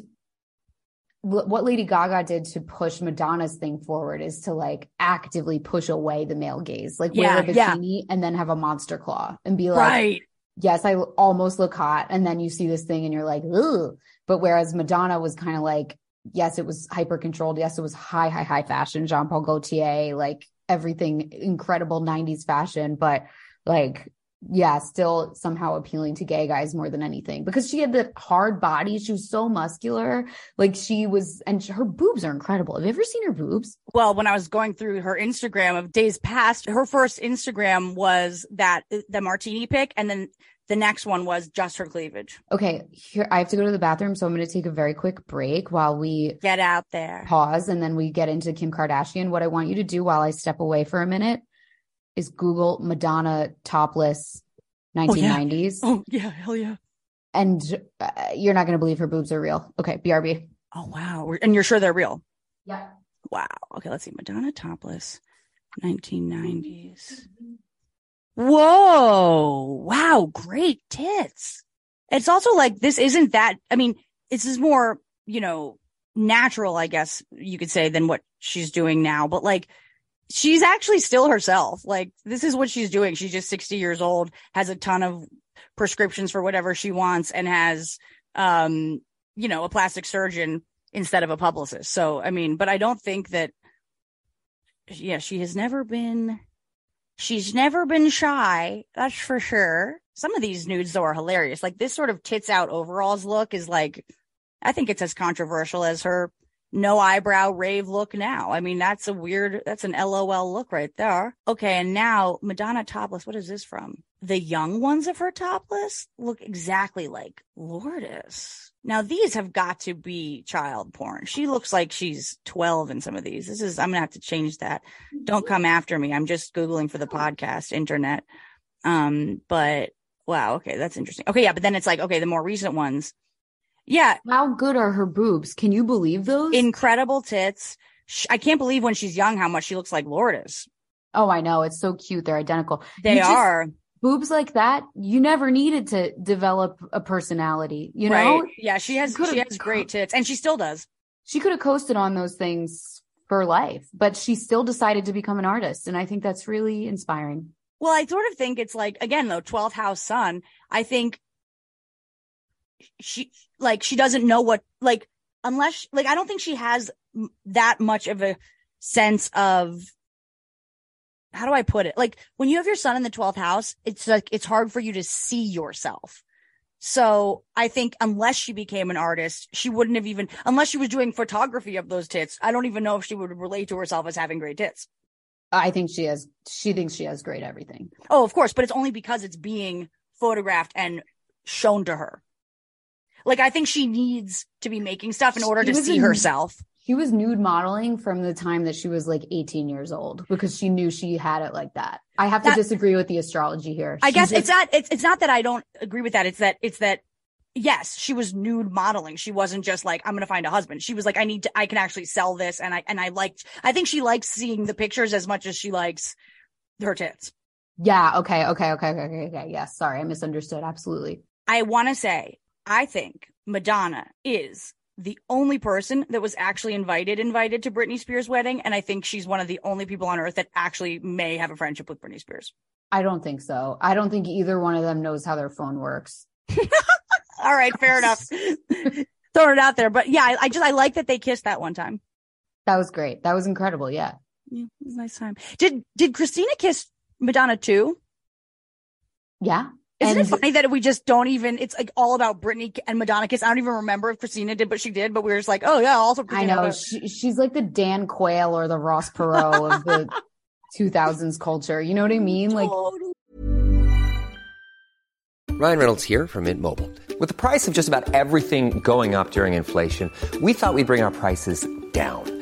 l- what Lady Gaga did to push Madonna's thing forward is to like actively push away the male gaze, like yeah, wear a bikini yeah. and then have a monster claw and be like, right. yes, I almost look hot. And then you see this thing and you're like, ugh. But whereas Madonna was kind of like, yes, it was hyper controlled. Yes, it was high, high, high fashion, Jean-Paul Gaultier, like everything incredible nineties fashion, but like, yeah, still somehow appealing to gay guys more than anything, because she had the hard body. She was so muscular. Like she was, and her boobs are incredible. Have you ever seen her boobs? Well, when I was going through her Instagram of days past, her first Instagram was that the martini pic. And then the next one was just her cleavage. Okay. Here, I have to go to the bathroom. So I'm going to take a very quick break while we get out there, pause, and then we get into Kim Kardashian. What I want you to do while I step away for a minute is Google Madonna topless nineteen nineties. Oh, yeah. Oh, yeah. Hell yeah. And uh, you're not going to believe her boobs are real. Okay. B R B. Oh, wow. And you're sure they're real? Yeah. Wow. Okay. Let's see. Madonna topless nineteen nineties. Whoa. Wow. Great tits. It's also like, this isn't that, I mean, this is more, you know, natural, I guess you could say, than what she's doing now, but like, she's actually still herself. Like, this is what she's doing. She's just sixty years old, has a ton of prescriptions for whatever she wants, and has, um, you know, a plastic surgeon instead of a publicist. So, I mean, but I don't think that, yeah, she has never been... She's never been shy, that's for sure. Some of these nudes, though, are hilarious. Like, this sort of tits-out overalls look is, like, I think it's as controversial as her no-eyebrow rave look now. I mean, that's a weird, that's an L O L look right there. Okay, and now, Madonna topless, what is this from? the young ones of her top list look exactly like Lourdes. Now, these have got to be child porn. She looks like she's twelve in some of these. This is, I'm going to have to change that. Don't come after me. I'm just Googling for the podcast, internet. Um, but wow. Okay. That's interesting. Okay. Yeah. But then it's like, okay, the more recent ones. Yeah. How good are her boobs? Can you believe those? Incredible tits. I can't believe when she's young how much she looks like Lourdes. Oh, I know. It's so cute. They're identical. They just, are. Boobs like that, you never needed to develop a personality, you know? Right. Yeah, she has she, she has great tits, and she still does. She could have coasted on those things for life, but she still decided to become an artist, and I think that's really inspiring. Well, I sort of think it's like, again, though, twelfth house sun, I think she, like, she doesn't know what, like, unless, like, I don't think she has that much of a sense of, how do I put it? Like, when you have your son in the twelfth house, it's like, it's hard for you to see yourself. So I think unless she became an artist, she wouldn't have even, unless she was doing photography of those tits, I don't even know if she would relate to herself as having great tits. I think she has, she thinks she has great everything. Oh, of course. But it's only because it's being photographed and shown to her. Like, I think she needs to be making stuff in order she to see in- herself. She was nude modeling from the time that she was like eighteen years old because she knew she had it like that. I have to that, disagree with the astrology here. She's I guess just, it's not, it's, it's not that I don't agree with that. It's that, it's that, yes, she was nude modeling. She wasn't just like, I'm going to find a husband. She was like, I need to, I can actually sell this. And I, and I liked, I think she likes seeing the pictures as much as she likes her tits. Yeah. Okay. Okay. Okay. Okay. Okay. okay. Yes. Yeah, sorry. I misunderstood. Absolutely. I want to say, I think Madonna is the only person that was actually invited, invited to Britney Spears' wedding. And I think she's one of the only people on earth that actually may have a friendship with Britney Spears. I don't think so. I don't think either one of them knows how their phone works. All right. Fair enough. Throwing it out there. But yeah, I, I just, I like that they kissed that one time. That was great. That was incredible. Yeah. Yeah, it was a nice time. Did, did Christina kiss Madonna too? Yeah. Isn't and, it funny that we just don't even, it's like all about Britney and Madonna kiss. I don't even remember if Christina did, but she did, but we were just like, oh yeah, also Christina. I know. She, she's like the Dan Quayle or the Ross Perot of the two thousands culture. You know what I mean? Like, Ryan Reynolds here from Mint Mobile. With the price of just about everything going up during inflation, we thought we'd bring our prices down.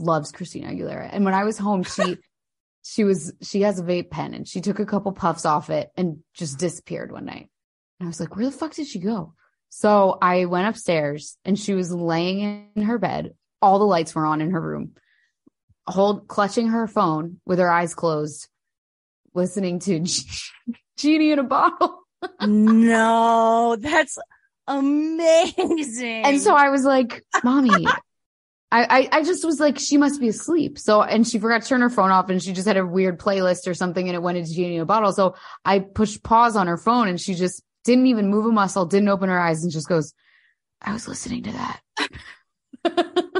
loves Christina Aguilera. And when I was home, she, she was, she has a vape pen and she took a couple puffs off it and just disappeared one night. And I was like, where the fuck did she go? So I went upstairs and she was laying in her bed. All the lights were on in her room, hold clutching her phone with her eyes closed, listening to Genie in a Bottle. No, that's amazing. And so I was like, mommy, I, I just was like, she must be asleep. So, and she forgot to turn her phone off and she just had a weird playlist or something and it went into Genie in a Bottle. So I pushed pause on her phone and she just didn't even move a muscle, didn't open her eyes and just goes, I was listening to that.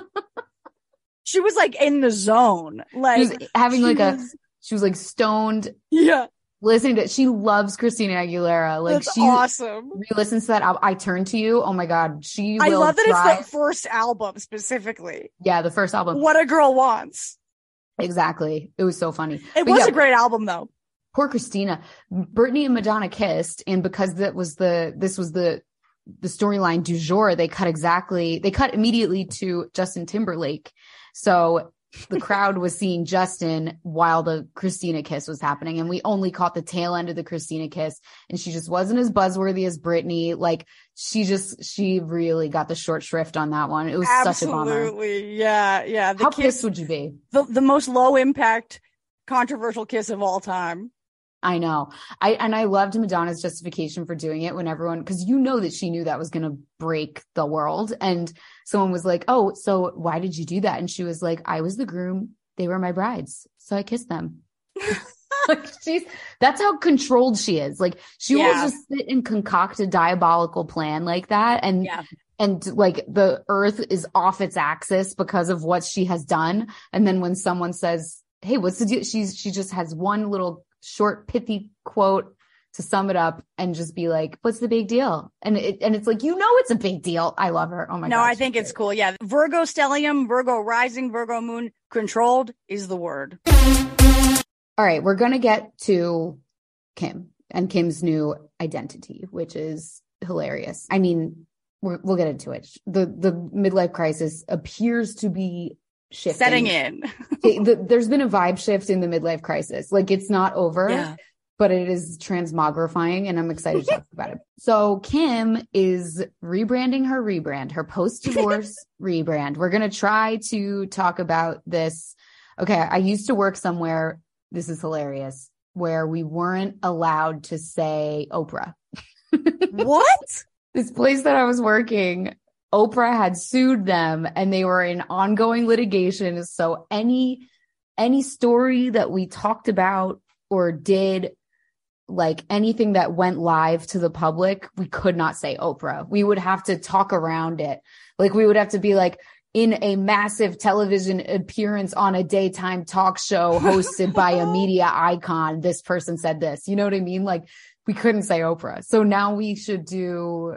She was like in the zone, like she having she like was... a, she was like stoned. Yeah. Listening to it. She loves Christina Aguilera. Like that's she awesome. Re-listens to that album. I Turn to You. Oh my God. She I will love that try. It's the first album specifically. Yeah, the first album. What a Girl Wants. Exactly. It was so funny. It but was yeah, a great album though. Poor Christina. Britney and Madonna kissed, and because that was the this was the the storyline du jour, they cut exactly they cut immediately to Justin Timberlake. So the crowd was seeing Justin while the Christina kiss was happening. And we only caught the tail end of the Christina kiss. And she just wasn't as buzzworthy as Britney. Like she just, she really got the short shrift on that one. It was Absolutely. such a bummer. Absolutely. Yeah. Yeah. The How kiss, pissed would you be? The, the most low impact, controversial kiss of all time. I know. I and I loved Madonna's justification for doing it when everyone, because you know that she knew that was going to break the world. And someone was like, oh, so why did you do that? And she was like, I was the groom. They were my brides. So I kissed them. Like she's, that's how controlled she is. Like she yeah. will just sit and concoct a diabolical plan like that. And yeah. And like the earth is off its axis because of what she has done. And then when someone says, hey, what's the deal? She's, she just has one little short pithy quote to sum it up and just be like, what's the big deal? And it, and it's like, you know, it's a big deal. I love her. Oh my god. No, gosh, I think it's cool. Yeah. Virgo stellium, Virgo rising, Virgo moon, controlled is the word. All right. We're going to get to Kim and Kim's new identity, which is hilarious. I mean, we're, we'll get into it. The, the midlife crisis appears to be shifting. Setting in. the, the, there's been a vibe shift in the midlife crisis. Like it's not over, yeah. but it is transmogrifying and I'm excited to talk about it. So Kim is rebranding her rebrand, her post-divorce rebrand. We're going to try to talk about this. Okay. I used to work somewhere. This is hilarious. Where we weren't allowed to say Oprah. What? This place that I was working, Oprah had sued them and they were in ongoing litigation. So any, any story that we talked about or did, like anything that went live to the public, we could not say Oprah. We would have to talk around it. Like we would have to be like in a massive television appearance on a daytime talk show hosted by a media icon. This person said this, you know what I mean? Like we couldn't say Oprah. So now we should do,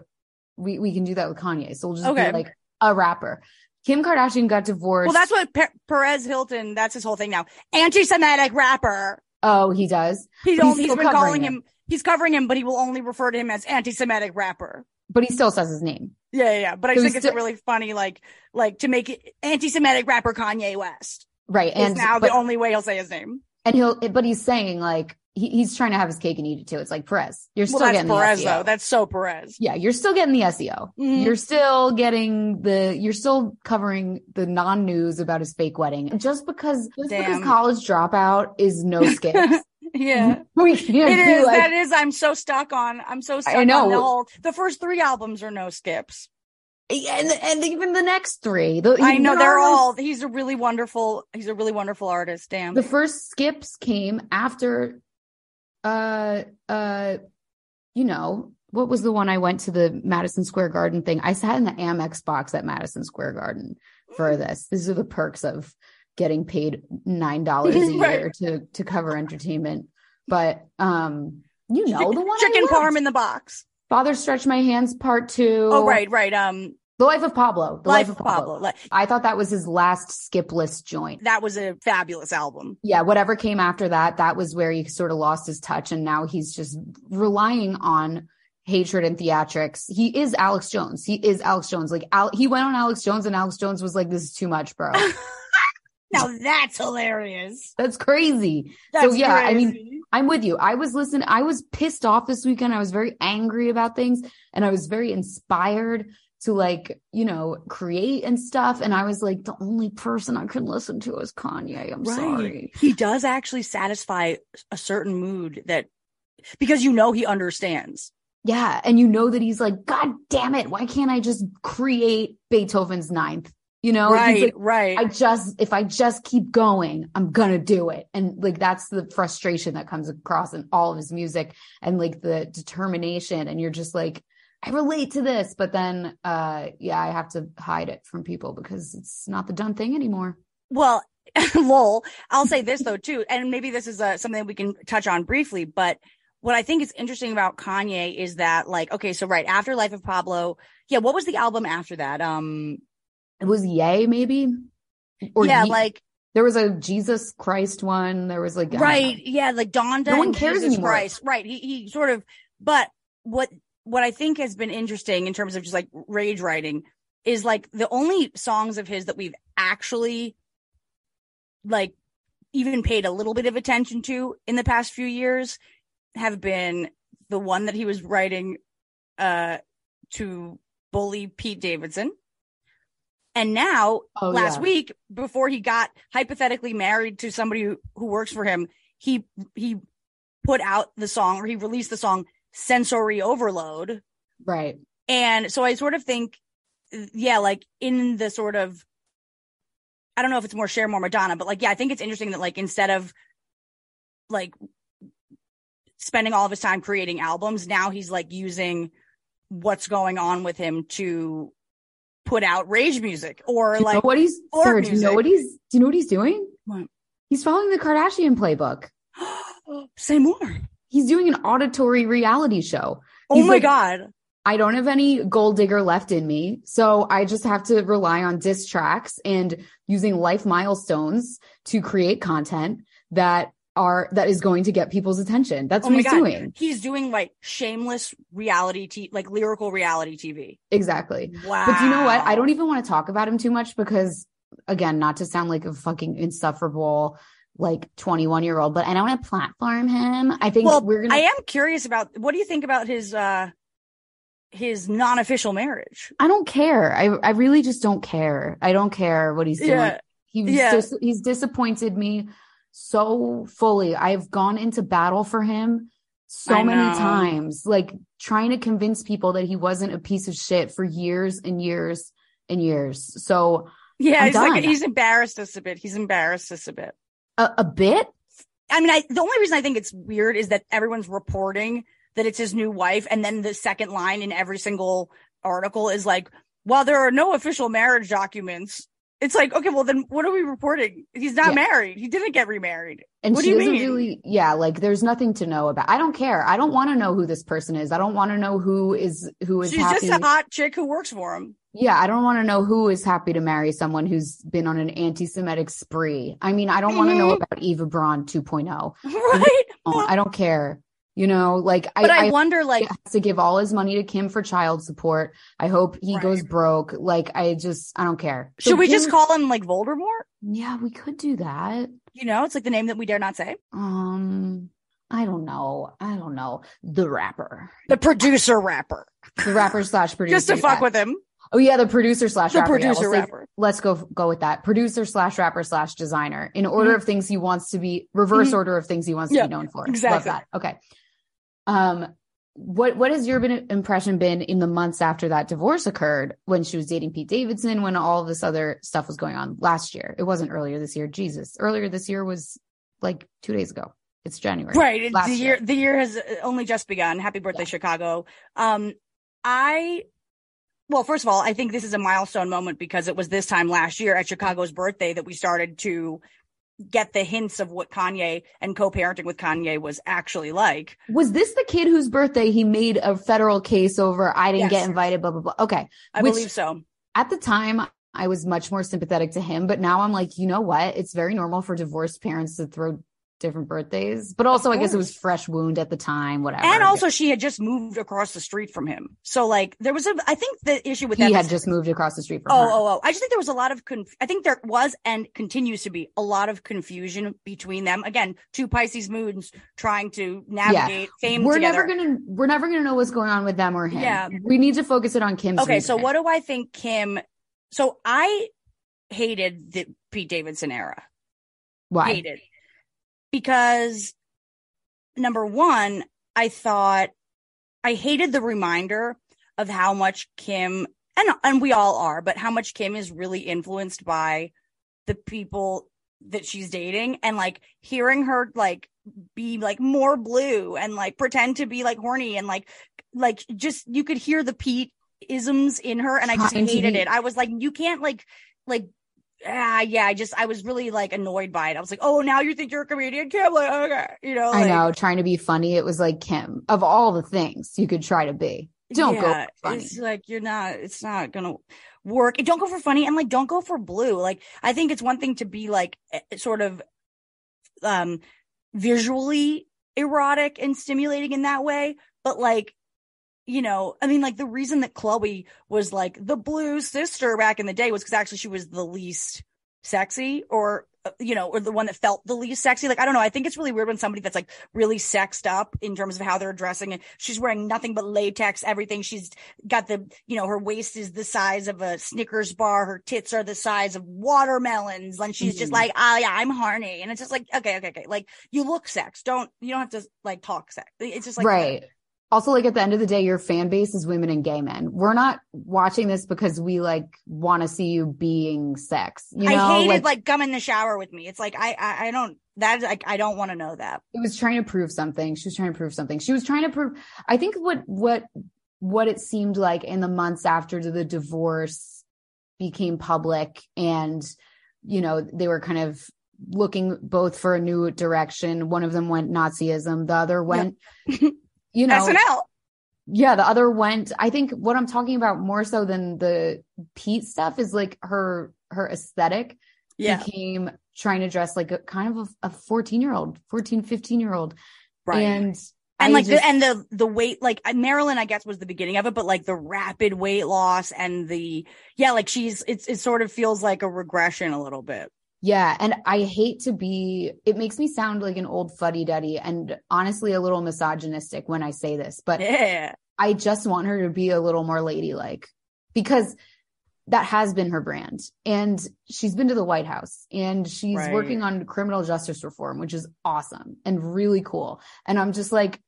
We we can do that with Kanye. So we'll just okay. be like a rapper. Kim Kardashian got divorced. Well, that's what Pe- Perez Hilton, that's his whole thing now. Anti-Semitic rapper. Oh, he does? He's, he's, he's been calling him, him. He's covering him, but he will only refer to him as anti-Semitic rapper. But he still says his name. Yeah, yeah, yeah. But I so think it's still- really funny, like, like to make it anti-Semitic rapper Kanye West. Right. And now but, the only way he'll say his name. And he'll, but he's saying like, He, he's trying to have his cake and eat it too. It's like Perez. You're still well, that's getting Perez, the S E O. Though. That's so Perez. Yeah, you're still getting the S E O. Mm-hmm. You're still getting the. You're still covering the non-news about his fake wedding. Just because, just because college dropout is no skips. Yeah, we can't. It is. Like, that is. I'm so stuck on. I'm so stuck I know. on the whole. The first three albums are no skips. And and even the next three, the, I know they're all. He's a really wonderful. He's a really wonderful artist. Damn. The first skips came after. Uh, uh, you know, what was the one I went to the Madison Square Garden thing? I sat in the Amex box at Madison Square Garden for this. These are the perks of getting paid nine dollars a right. year to, to cover entertainment. But, um, you know, the one Chicken Parm in the box. Father Stretch My Hands Part Two. Oh, right, right. Um, The Life of Pablo. The Life, Life of Pablo. Pablo. I thought that was his last skipless joint. That was a fabulous album. Yeah, whatever came after that, that was where he sort of lost his touch. And now he's just relying on hatred and theatrics. He is Alex Jones. He is Alex Jones. Like, Al- he went on Alex Jones and Alex Jones was like, this is too much, bro. Now that's hilarious. That's crazy. That's so yeah, crazy. I mean, I'm with you. I was listening. I was pissed off this weekend. I was very angry about things and I was very inspired to like, you know, create and stuff. And I was like, the only person I can listen to is Kanye. I'm right. sorry. He does actually satisfy a certain mood that, because you know he understands. Yeah. And you know that he's like, God damn it. Why can't I just create Beethoven's Ninth? You know, right, like, right. I just, if I just keep going, I'm going to do it. And like, that's the frustration that comes across in all of his music and like the determination. And you're just like, I relate to this, but then, uh, yeah, I have to hide it from people because it's not the done thing anymore. Well, lol, I'll say this though too, and maybe this is uh, something we can touch on briefly, but what I think is interesting about Kanye is that like, okay, so right after Life of Pablo, yeah, what was the album after that? Um, It was Ye maybe? Or yeah, Ye- like. There was a Jesus Christ one. There was like. Right, yeah, like Donda no one cares Jesus anymore. Christ. Right, he, he sort of, but what. What I think has been interesting in terms of just like rage writing is like the only songs of his that we've actually like even paid a little bit of attention to in the past few years have been the one that he was writing uh, to bully Pete Davidson. And now, oh, last yeah. week, before he got hypothetically married to somebody who, who works for him, he he put out the song, or he released the song Sensory Overload. Right. And so I sort of think, yeah, like in the sort of, I don't know if it's more Cher, more Madonna, but like, yeah, I think it's interesting that like instead of like spending all of his time creating albums, now he's like using what's going on with him to put out rage music or do like you know what he's sir, do you know what he's do you know what he's doing? What? He's following the Kardashian playbook. Say more. He's doing an auditory reality show. Oh he's my like, God. I don't have any gold digger left in me, so I just have to rely on diss tracks and using life milestones to create content that are that is going to get people's attention. That's oh what he's God. doing. He's doing like shameless reality, t- like lyrical reality T V. Exactly. Wow. But do you know what? I don't even want to talk about him too much because, again, not to sound like a fucking insufferable, like twenty-one year old, but I don't want to platform him. I think well, we're going to. I am curious about what do you think about his uh, his non-official marriage? I don't care. I I really just don't care. I don't care what he's doing. Yeah. He's yeah. Dis- he's disappointed me so fully. I've gone into battle for him so many times, like trying to convince people that he wasn't a piece of shit for years and years and years. So yeah, he's like he's embarrassed us a bit. He's embarrassed us a bit. A, a bit. I mean, I, the only reason I think it's weird is that everyone's reporting that it's his new wife, and then the second line in every single article is like, "While there are no official marriage documents." It's like, okay, well, then what are we reporting? He's not yeah. married. He didn't get remarried. And what do you mean? Really, yeah, like there's nothing to know about. I don't care. I don't want to know who this person is. I don't want to know who is who is She's happy. Just a hot chick who works for him. Yeah, I don't want to know who is happy to marry someone who's been on an anti-Semitic spree. I mean, I don't mm-hmm. want to know about Eva Braun two point oh. Right? I don't care. You know, like I, I, I wonder, like, he has to give all his money to Kim for child support. I hope he right. goes broke. Like, I just, I don't care. So Should we Kim, just call him like Voldemort? Yeah, we could do that. You know, it's like the name that we dare not say. Um, I don't know. I don't know. The rapper, the producer rapper, the rapper slash producer, just to fuck that. with him. Oh yeah, the producer slash rapper. The producer yeah, we'll rapper. Say, let's go go with that. Producer slash rapper slash designer. In order mm-hmm. of things he wants to be reverse mm-hmm. order of things he wants yeah, to be known for. Exactly. Love that. Okay. Um, what what has your been, impression been in the months after that divorce occurred? When she was dating Pete Davidson, when all this other stuff was going on last year? It wasn't earlier this year. Jesus, earlier this year was like two days ago. It's January, right? The year, year the year has only just begun. Happy birthday, yeah. Chicago. Um, I. Well, first of all, I think this is a milestone moment because it was this time last year at Chicago's birthday that we started to get the hints of what Kanye and co-parenting with Kanye was actually like. Was this the kid whose birthday he made a federal case over? I didn't yes. get invited, blah, blah, blah. Okay. I Which, believe so. At the time, I was much more sympathetic to him, but now I'm like, you know what? It's very normal for divorced parents to throw different birthdays, but also I guess it was fresh wound at the time, whatever. And also she had just moved across the street from him, so like there was a I think the issue with that he had just moved across the street from oh, her. oh oh I just think there was a lot of conf- I think there was and continues to be a lot of confusion between them. Again, two Pisces moons trying to navigate yeah. fame we're together. never gonna we're never gonna know what's going on with them or him. Yeah, we need to focus it on Kim's okay music. So what do I think Kim so I hated the Pete Davidson era. Why? Hated. Because number one, I thought I hated the reminder of how much Kim and and we all are, but how much Kim is really influenced by the people that she's dating, and like hearing her like be like more blue and like pretend to be like horny and like like just you could hear the Pete isms in her, and I just hated it. I was like, you can't like like. Ah, yeah, I just, I was really, like, annoyed by it. I was like, oh, now you think you're a comedian, Kim? Like, okay, you know? Like, I know, trying to be funny, it was like, Kim, of all the things you could try to be, don't yeah, go for funny. It's like, you're not, it's not gonna work. Don't go for funny, and, like, don't go for blue. Like, I think it's one thing to be, like, sort of um, visually erotic and stimulating in that way, but, like, you know, I mean, like the reason that Chloe was like the blue sister back in the day was because actually she was the least sexy or you know, or the one that felt the least sexy. Like, I don't know. I think it's really weird when somebody that's like really sexed up in terms of how they're dressing, and she's wearing nothing but latex, everything. She's got the, you know, her waist is the size of a Snickers bar. Her tits are the size of watermelons. And she's mm-hmm. just like, oh yeah, I'm horny. And it's just like, okay, okay, okay. Like, you look sex. Don't, you don't have to like talk sex. It's just like, right. Also, like, at the end of the day, your fan base is women and gay men. We're not watching this because we like want to see you being sex. You know? I hated like, like come in the shower with me. It's like, I, I, I don't, that like, I don't want to know that. It was trying to prove something. She was trying to prove something. She was trying to prove, I think what, what, what it seemed like in the months after the divorce became public, and, you know, they were kind of looking both for a new direction. One of them went Nazism. The other went, yep. You know, S N L. Yeah, the other went. I think what I'm talking about more so than the Pete stuff is like her her aesthetic yeah. became trying to dress like a kind of a, a fourteen year old, fifteen year old, right? And and I like just, the, and the the weight like Marilyn, I guess, was the beginning of it, but like the rapid weight loss and the yeah, like she's it's it sort of feels like a regression a little bit. Yeah. And I hate to be, it makes me sound like an old fuddy-duddy and honestly a little misogynistic when I say this, but yeah. I just want her to be a little more ladylike, because that has been her brand, and she's been to the White House, and she's right. working on criminal justice reform, which is awesome and really cool. And I'm just like,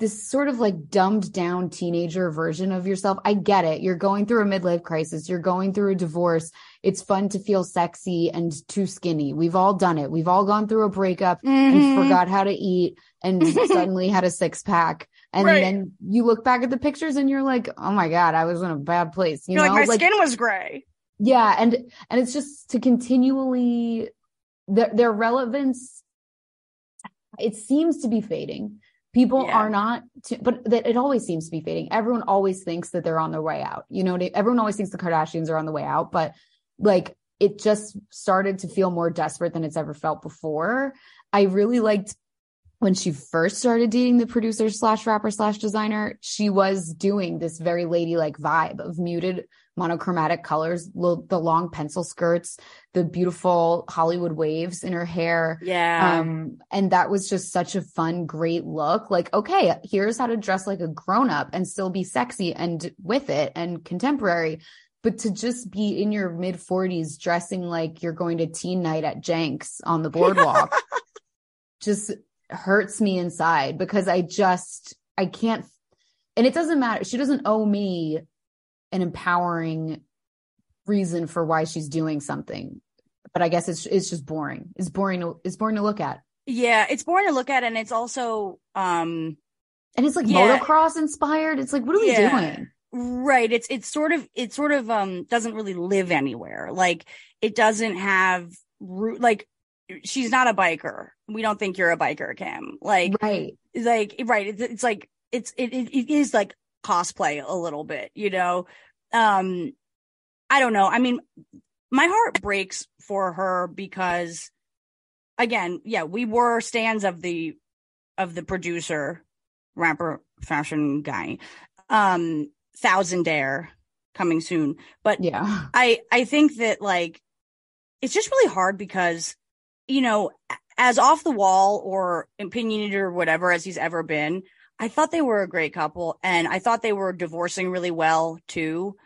this sort of like dumbed down teenager version of yourself. I get it. You're going through a midlife crisis. You're going through a divorce. It's fun to feel sexy and too skinny. We've all done it. We've all gone through a breakup mm-hmm. and forgot how to eat and suddenly had a six pack. And right. then you look back at the pictures and you're like, oh my God, I was in a bad place. You you're know, like my like, skin was gray. Yeah. And, and it's just to continually their, their relevance. It seems to be fading. People yeah. are not, to, but that it always seems to be fading. Everyone always thinks that they're on their way out. You know, everyone always thinks the Kardashians are on the way out, but like it just started to feel more desperate than it's ever felt before. I really liked when she first started dating the producer slash rapper slash designer, she was doing this very ladylike vibe of muted monochromatic colors, lo- the long pencil skirts, the beautiful Hollywood waves in her hair. Yeah. Um, and that was just such a fun, great look. Like, okay, here's how to dress like a grown up and still be sexy and with it and contemporary. But to just be in your mid forties dressing like you're going to teen night at Jenks on the boardwalk just hurts me inside, because I just, I can't, and it doesn't matter. She doesn't owe me an empowering reason for why she's doing something, but I guess it's, it's just boring. It's boring. To, it's boring to look at. Yeah. It's boring to look at. And it's also, um, and it's like yeah. motocross inspired. It's like, what are we yeah. doing? Right. It's, it's sort of, it sort of, um, doesn't really live anywhere. Like it doesn't have root, like, she's not a biker. We don't think you're a biker, Kim. Like, right. Like, right. It's, it's like, it's, it, it, it is like cosplay a little bit, you know? Um, I don't know. I mean, my heart breaks for her because again, yeah, we were stands of the, of the producer, rapper, fashion guy, um, Thousand Dare coming soon. But yeah, I, I think that like, it's just really hard because, you know, as off the wall or opinionated or whatever as he's ever been, I thought they were a great couple, and I thought they were divorcing really well too,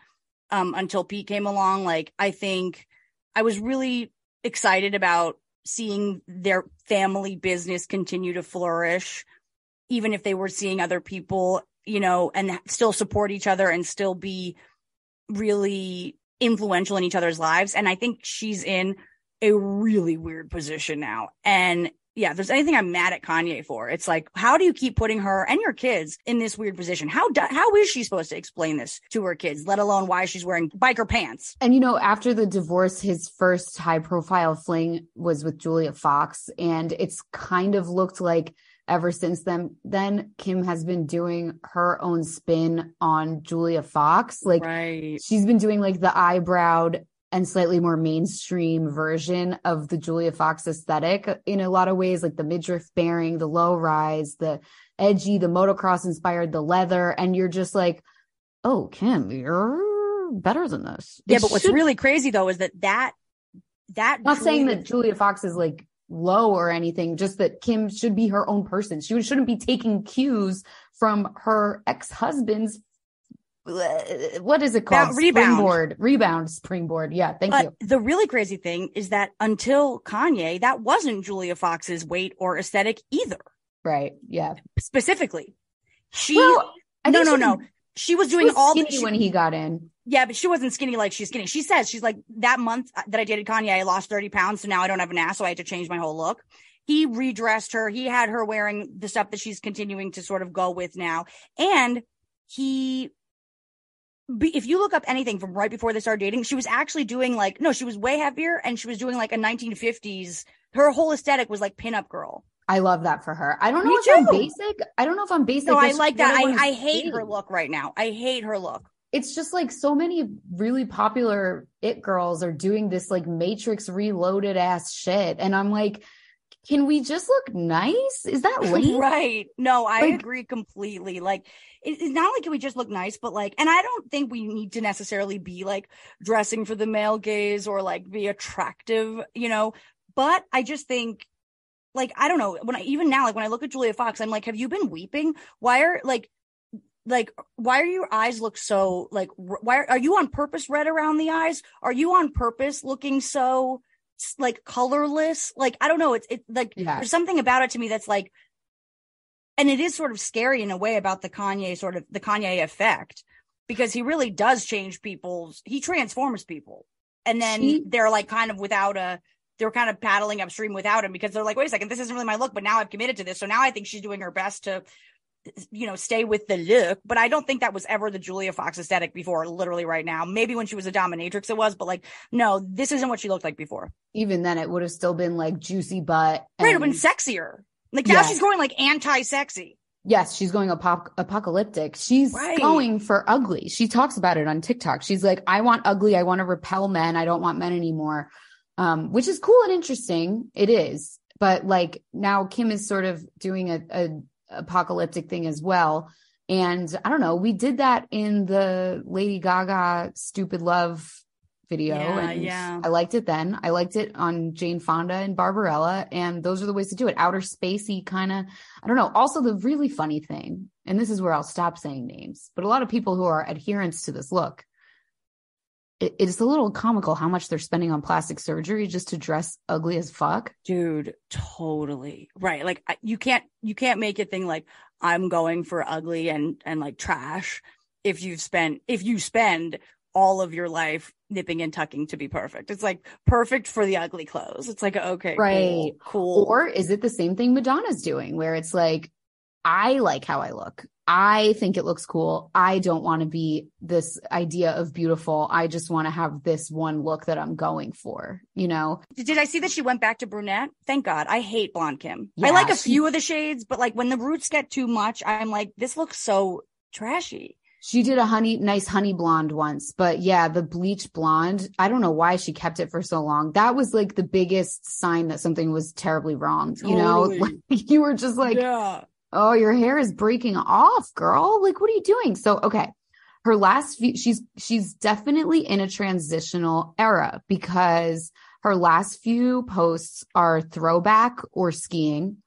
um, until Pete came along. Like, I think I was really excited about seeing their family business continue to flourish, even if they were seeing other people, you know, and still support each other and still be really influential in each other's lives. And I think she's in a really weird position now. And yeah, if there's anything I'm mad at Kanye for, it's like, how do you keep putting her and your kids in this weird position? How do, how is she supposed to explain this to her kids, let alone why she's wearing biker pants? And, you know, after the divorce, his first high profile fling was with Julia Fox. And it's kind of looked like ever since then, then Kim has been doing her own spin on Julia Fox. Like right. she's been doing like the eyebrowed and slightly more mainstream version of the Julia Fox aesthetic in a lot of ways, like the midriff bearing, the low rise, the edgy, the motocross inspired, the leather. And you're just like, oh, Kim, you're better than this. Yeah. It but should- what's really crazy though, is that that that I'm not Julia- saying that Julia Fox is like low or anything, just that Kim should be her own person. She shouldn't be taking cues from her ex-husband's, what is it called? Rebound. Springboard. Rebound springboard. Yeah, thank but you. The really crazy thing is that until Kanye, that wasn't Julia Fox's weight or aesthetic either. Right, yeah. Specifically. She, well, no, no, she, no. She was doing she was all the when he got in. Yeah, but she wasn't skinny like she's skinny. She says, she's like, that month that I dated Kanye, I lost thirty pounds. So now I don't have an ass. So I had to change my whole look. He redressed her. He had her wearing the stuff that she's continuing to sort of go with now. And he, if you look up anything from right before they started dating, she was actually doing like, no, she was way heavier and she was doing like a nineteen fifties. Her whole aesthetic was like pinup girl. I love that for her. I don't know Me if too. I'm basic. I don't know if I'm basic. No, I like that. I, I hate dating. her look right now. I hate her look. It's just like so many really popular it girls are doing this like Matrix Reloaded ass shit. And I'm like, can we just look nice? Is that lame? Right. No, I like, agree completely. Like, it, it's not like can we just look nice, but like, and I don't think we need to necessarily be like dressing for the male gaze or like be attractive, you know, but I just think, like, I don't know, when I, even now, like when I look at Julia Fox, I'm like, have you been weeping? Why are like, like, why are your eyes look so like, why are, are you on purpose red around the eyes? Are you on purpose looking so like colorless? Like, I don't know. It's it, like, yeah. There's something about it to me that's like, and it is sort of scary in a way about the Kanye sort of the Kanye effect, because he really does change people's, he transforms people. And then she- they're like kind of without a, they're kind of paddling upstream without him, because they're like, wait a second, this isn't really my look, but now I've committed to this. So now I think she's doing her best to, you know, stay with the look. But I don't think that was ever the Julia Fox aesthetic before, literally right now. Maybe when she was a dominatrix it was, but like, no, this isn't what she looked like before. Even then it would have still been like juicy butt. And... Right, it would have been sexier. Like now yes. She's going like anti-sexy. Yes, she's going ap- apocalyptic. She's right. going for ugly. She talks about it on TikTok. She's like, I want ugly. I want to repel men. I don't want men anymore. Um, which is cool and interesting. It is. But like now Kim is sort of doing a, a apocalyptic thing as well. And I don't know, we did that in the Lady Gaga Stupid Love video. Yeah, and yeah. I liked it then. I liked it on Jane Fonda and Barbarella. And those are the ways to do it. Outer spacey kind of, I don't know. Also the really funny thing, and this is where I'll stop saying names, but a lot of people who are adherents to this look, it, it's a little comical how much they're spending on plastic surgery just to dress ugly as fuck. Dude, totally. Right. Like you can't, you can't make a thing like I'm going for ugly and, and like trash. If you've spent, if you spend all of your life nipping and tucking to be perfect, it's like perfect for the ugly clothes. It's like, okay, right. Cool, cool. Or is it the same thing Madonna's doing where it's like, I like how I look. I think it looks cool. I don't want to be this idea of beautiful. I just want to have this one look that I'm going for, you know? Did I see that she went back to brunette? Thank God. I hate blonde Kim. Yeah, I like a she, few of the shades, but like when the roots get too much, I'm like, this looks so trashy. She did a honey, nice honey blonde once, but yeah, the bleach blonde, I don't know why she kept it for so long. That was like the biggest sign that something was terribly wrong, you totally. know? Like, you were just like... Yeah. Oh, your hair is breaking off, girl. Like, what are you doing? So, okay. Her last few, she's, she's definitely in a transitional era because her last few posts are throwback or skiing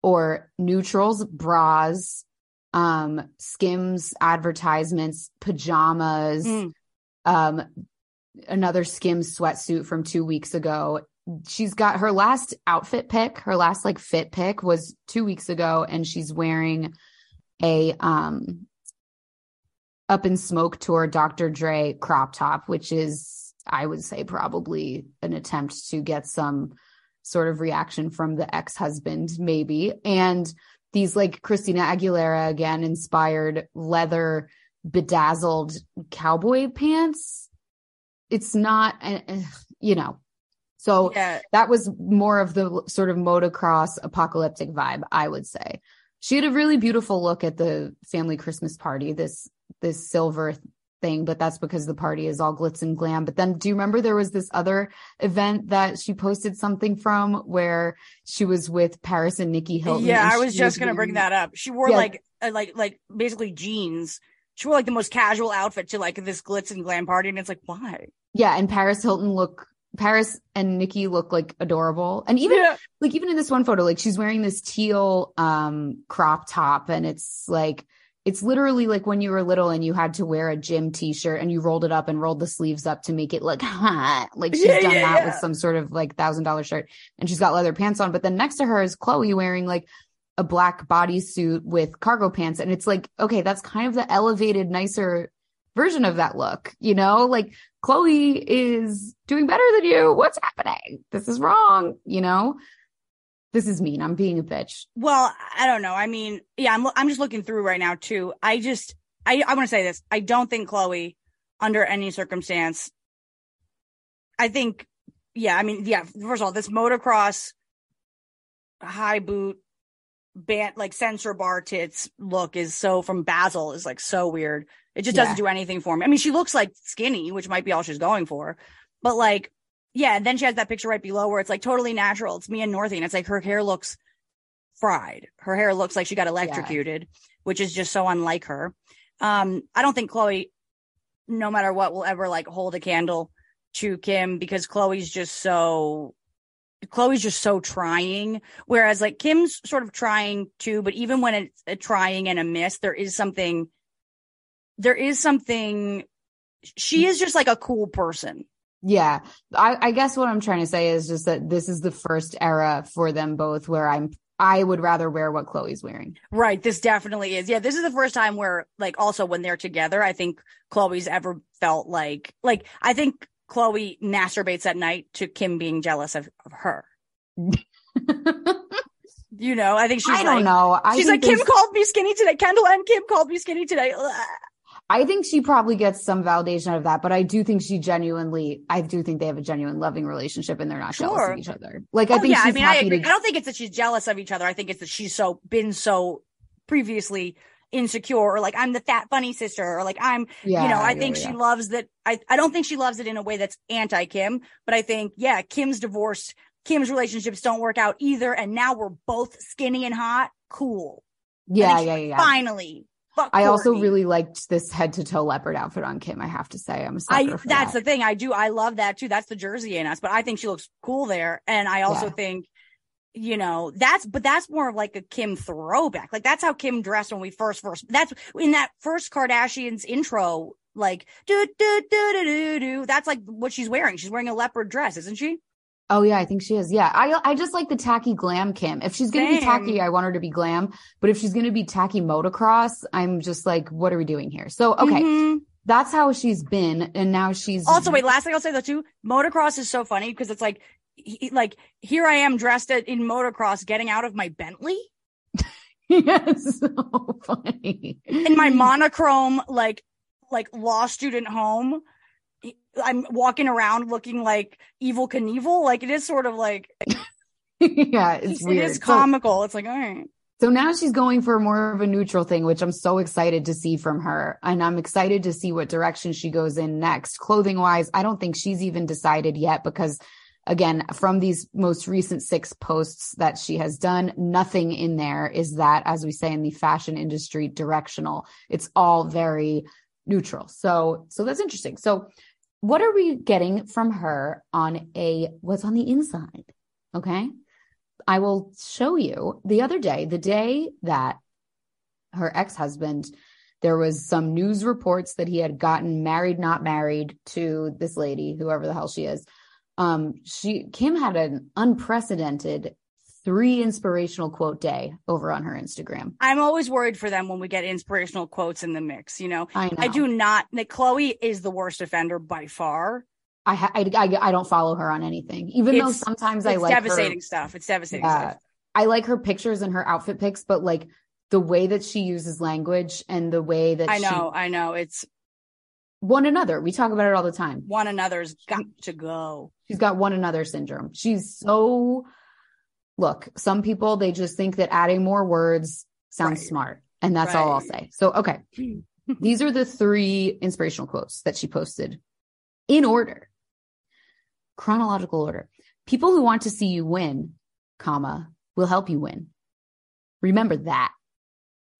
or neutrals, bras, um, Skims advertisements, pajamas, mm. um, another Skims sweatsuit from two weeks ago. She's got her last outfit pick, her last like fit pick was two weeks ago. And she's wearing a, um, Up in Smoke tour, Doctor Dre crop top, which is, I would say probably an attempt to get some sort of reaction from the ex-husband maybe. And these like Christina Aguilera again, inspired leather bedazzled cowboy pants. It's not, uh, you know, So yeah. That was more of the sort of motocross apocalyptic vibe, I would say. She had a really beautiful look at the family Christmas party, this this silver thing, but that's because the party is all glitz and glam. But then do you remember there was this other event that she posted something from where she was with Paris and Nikki Hilton? Yeah, I was just going to bring that up. She wore yeah. like like like basically jeans. She wore like the most casual outfit to like this glitz and glam party. And it's like, why? Yeah. And Paris Hilton looked Paris and Nikki look like adorable. And even yeah. like, even in this one photo, like she's wearing this teal um, crop top, and it's like, it's literally like when you were little and you had to wear a gym t-shirt and you rolled it up and rolled the sleeves up to make it look hot. Like she's yeah, done yeah, that yeah. with some sort of like thousand dollar shirt, and she's got leather pants on. But then next to her is Chloe wearing like a black bodysuit with cargo pants. And it's like, okay, that's kind of the elevated, nicer version of that look, you know, like Chloe is doing better than you. What's happening? This is wrong. You know, this is mean. I'm being a bitch. Well, I don't know. I mean, yeah, I'm I'm just looking through right now too. I just, I, I want to say this. I don't think Chloe under any circumstance. I think, yeah, I mean, yeah, first of all, this motocross high boot band, like censor bar tits look is so from Basil is like so weird. It just yeah. doesn't do anything for me. I mean, she looks like skinny, which might be all she's going for, but like, yeah. And then she has that picture right below where it's like totally natural. It's Mia Northy, and it's like her hair looks fried. Her hair looks like she got electrocuted, yeah. which is just so unlike her. Um, I don't think Chloe, no matter what, will ever like hold a candle to Kim, because Chloe's just so Chloe's just so trying. Whereas like Kim's sort of trying too, but even when it's a trying and a miss, there is something. There is something. She is just like a cool person. Yeah, I, I guess what I'm trying to say is just that this is the first era for them both where I'm. I would rather wear what Chloe's wearing. Right. This definitely is. Yeah. This is the first time where, like, also when they're together, I think Chloe's ever felt like, like I think Chloe masturbates at night to Kim being jealous of, of her. You know, I think she's. I don't like, know. I she's like, Kim called me skinny today. Kendall and Kim called me skinny today. Ugh. I think she probably gets some validation out of that, but I do think she genuinely, I do think they have a genuine loving relationship, and they're not sure. jealous of each other. Like, oh, I think yeah. she's I mean, happy I, to... I don't think it's that she's jealous of each other. I think it's that she's so been so previously insecure, or like, I'm the fat funny sister, or like, I'm, yeah, you know, I yeah, think yeah. she loves that. I, I don't think she loves it in a way that's anti-Kim, but I think, yeah, Kim's divorced. Kim's relationships don't work out either. And now we're both skinny and hot. Cool. Yeah, yeah, yeah. Finally. Fuck I Courtney. Also really liked this head to toe leopard outfit on Kim. I have to say, I'm a sucker I, for that's that. The thing I do. I love that too. That's the Jersey in us, but I think she looks cool there. And I also yeah. think, you know, that's, but that's more of like a Kim throwback. Like that's how Kim dressed when we first, first, that's in that first Kardashians intro, like, do, do, do, do, do, do. That's like what she's wearing. She's wearing a leopard dress, isn't she? Oh, yeah, I think she is. Yeah, I I just like the tacky glam Kim. If she's going to be tacky, I want her to be glam. But if she's going to be tacky motocross, I'm just like, what are we doing here? So, okay, mm-hmm. that's how she's been. And now she's. Also, wait, last thing I'll say, though, too. Motocross is so funny because it's like, he, like, here I am dressed in motocross getting out of my Bentley. Yes, so funny. In my monochrome, like, like law student home. I'm walking around looking like Evel Knievel. Like it is sort of like, yeah, it's weird. It is comical. So, it's like, all right. So now she's going for more of a neutral thing, which I'm so excited to see from her. And I'm excited to see what direction she goes in next. Clothing wise, I don't think she's even decided yet because again, from these most recent six posts that she has done, nothing in there is that, as we say in the fashion industry, directional. It's all very neutral. So, so that's interesting. So what are we getting from her on a what's on the inside? Okay. I will show you the other day, the day that her ex-husband, there was some news reports that he had gotten married, not married to this lady, whoever the hell she is. Um, she Kim had an unprecedented three inspirational quote day over on her Instagram. I'm always worried for them when we get inspirational quotes in the mix, you know? I know. I do not, like, Chloe is the worst offender by far. I ha- I, I, I don't follow her on anything, even it's, though sometimes I like her. It's devastating stuff. It's devastating uh, stuff. I like her pictures and her outfit pics, but, like, the way that she uses language and the way that I know, she, I know, it's... One another. We talk about it all the time. One another's got to go. She's got one another syndrome. She's so... Look, some people, they just think that adding more words sounds right. smart. And that's right. all I'll say. So, okay. These are the three inspirational quotes that she posted in order, chronological order. People who want to see you win, comma, will help you win. Remember that.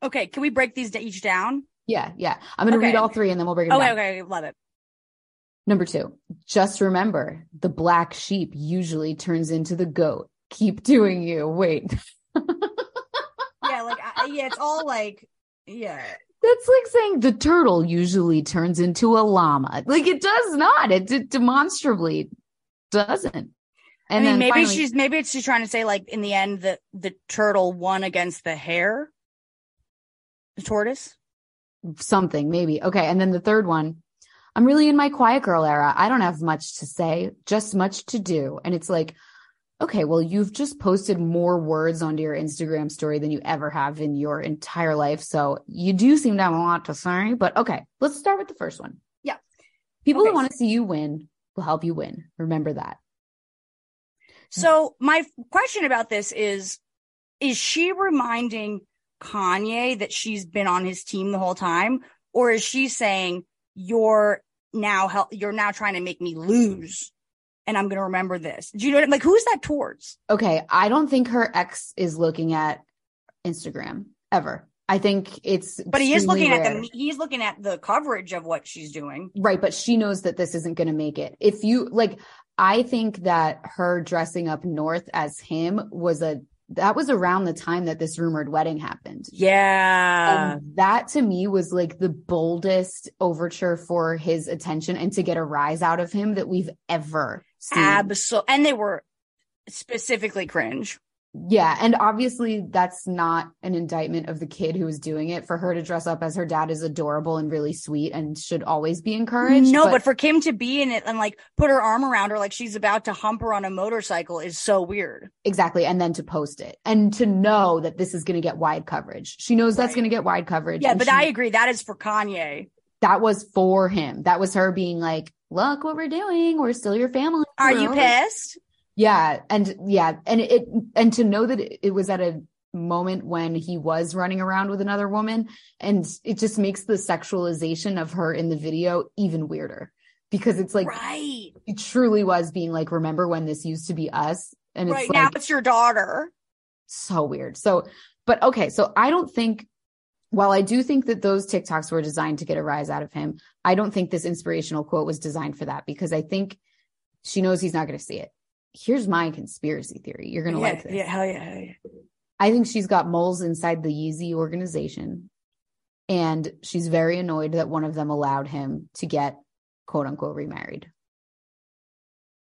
Okay. Can we break these each down? Yeah. Yeah. I'm going to okay. read all three and then we'll break them okay, down. Okay. Okay. Love it. Number two, just remember the black sheep usually turns into the goat. Keep doing you. Wait. yeah, like, I, yeah, it's all like, yeah. That's like saying the turtle usually turns into a llama. Like, it does not. It, it demonstrably doesn't. And I mean, then maybe finally, she's maybe it's she's trying to say, like, in the end, the the turtle won against the hare, the tortoise, something maybe. Okay, and then the third one. I'm really in my quiet girl era. I don't have much to say, just much to do. And it's like, okay, well, you've just posted more words onto your Instagram story than you ever have in your entire life. So you do seem to have a lot to say, but okay, let's start with the first one. Yeah. People okay. who want to see you win will help you win. Remember that. So my question about this is, is she reminding Kanye that she's been on his team the whole time? Or is she saying, you're now help, you're now trying to make me lose, and I'm going to remember this? Do you know what I mean? Like, who's that towards? Okay, I don't think her ex is looking at Instagram ever. I think it's, but he is looking rare. at the he's looking at the coverage of what she's doing, right? But she knows that this isn't going to make it. If you like, I think that her dressing up north as him was a that was around the time that this rumored wedding happened. Yeah. And that to me was like the boldest overture for his attention and to get a rise out of him that we've ever seen. Absolutely. And they were specifically cringe. Yeah. And obviously that's not an indictment of the kid who was doing it. For her to dress up as her dad is adorable and really sweet and should always be encouraged. No, but, but for Kim to be in it and like put her arm around her like she's about to hump her on a motorcycle is so weird. Exactly. And then to post it and to know that this is going to get wide coverage. She knows right. that's going to get wide coverage. Yeah, but she, I agree. That is for Kanye. That was for him. That was her being like, look what we're doing. We're still your family. Are you pissed? Yeah. And yeah. And it, and to know that it, it was at a moment when he was running around with another woman, and it just makes the sexualization of her in the video even weirder, because it's like, right. It truly was being like, remember when this used to be us? And right, it's like, now it's your daughter. So weird. So, but okay. So I don't think, while I do think that those TikToks were designed to get a rise out of him, I don't think this inspirational quote was designed for that, because I think she knows he's not going to see it. Here's my conspiracy theory. You're going to yeah, like this. Yeah, hell yeah, hell yeah. I think she's got moles inside the Yeezy organization, and she's very annoyed that one of them allowed him to get, quote unquote, remarried.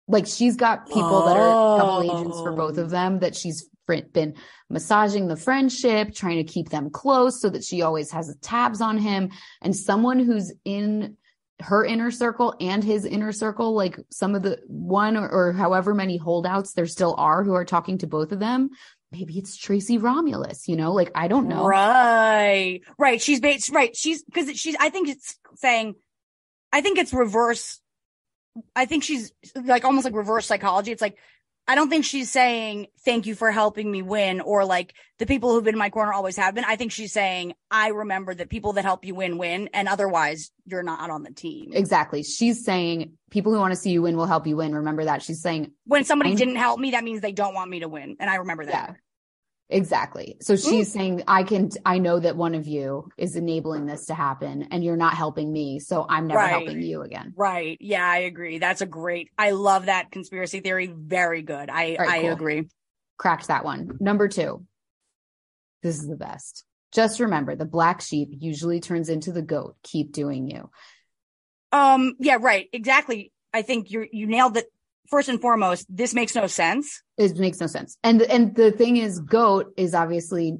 Like, she's got people oh. that are double agents for both of them, that she's been massaging the friendship, trying to keep them close so that she always has tabs on him. And someone who's in her inner circle and his inner circle, like some of the one or, or however many holdouts there still are who are talking to both of them. Maybe it's Tracy Romulus, you know, like, I don't know. Right. Right. She's based, right. She's because she's, I think it's saying, I think it's reverse. I think she's like almost like reverse psychology. It's like, I don't think she's saying, thank you for helping me win, or like, the people who've been in my corner always have been. I think she's saying, I remember that people that help you win, win. And otherwise, you're not on the team. Exactly. She's saying, people who want to see you win will help you win. Remember that. She's saying, when somebody didn't help me, that means they don't want me to win. And I remember that. Yeah. Exactly. So she's mm. saying, I can, I know that one of you is enabling this to happen, and you're not helping me. So I'm never right. helping you again. Right. Yeah, I agree. That's a great, I love that conspiracy theory. Very good. I, right, I cool. agree. Cracked that one. Number two. This is the best. Just remember the black sheep usually turns into the goat. Keep doing you. Um. Yeah, right. Exactly. I think you you nailed it. First and foremost, this makes no sense. It makes no sense. And, and the thing is, GOAT is obviously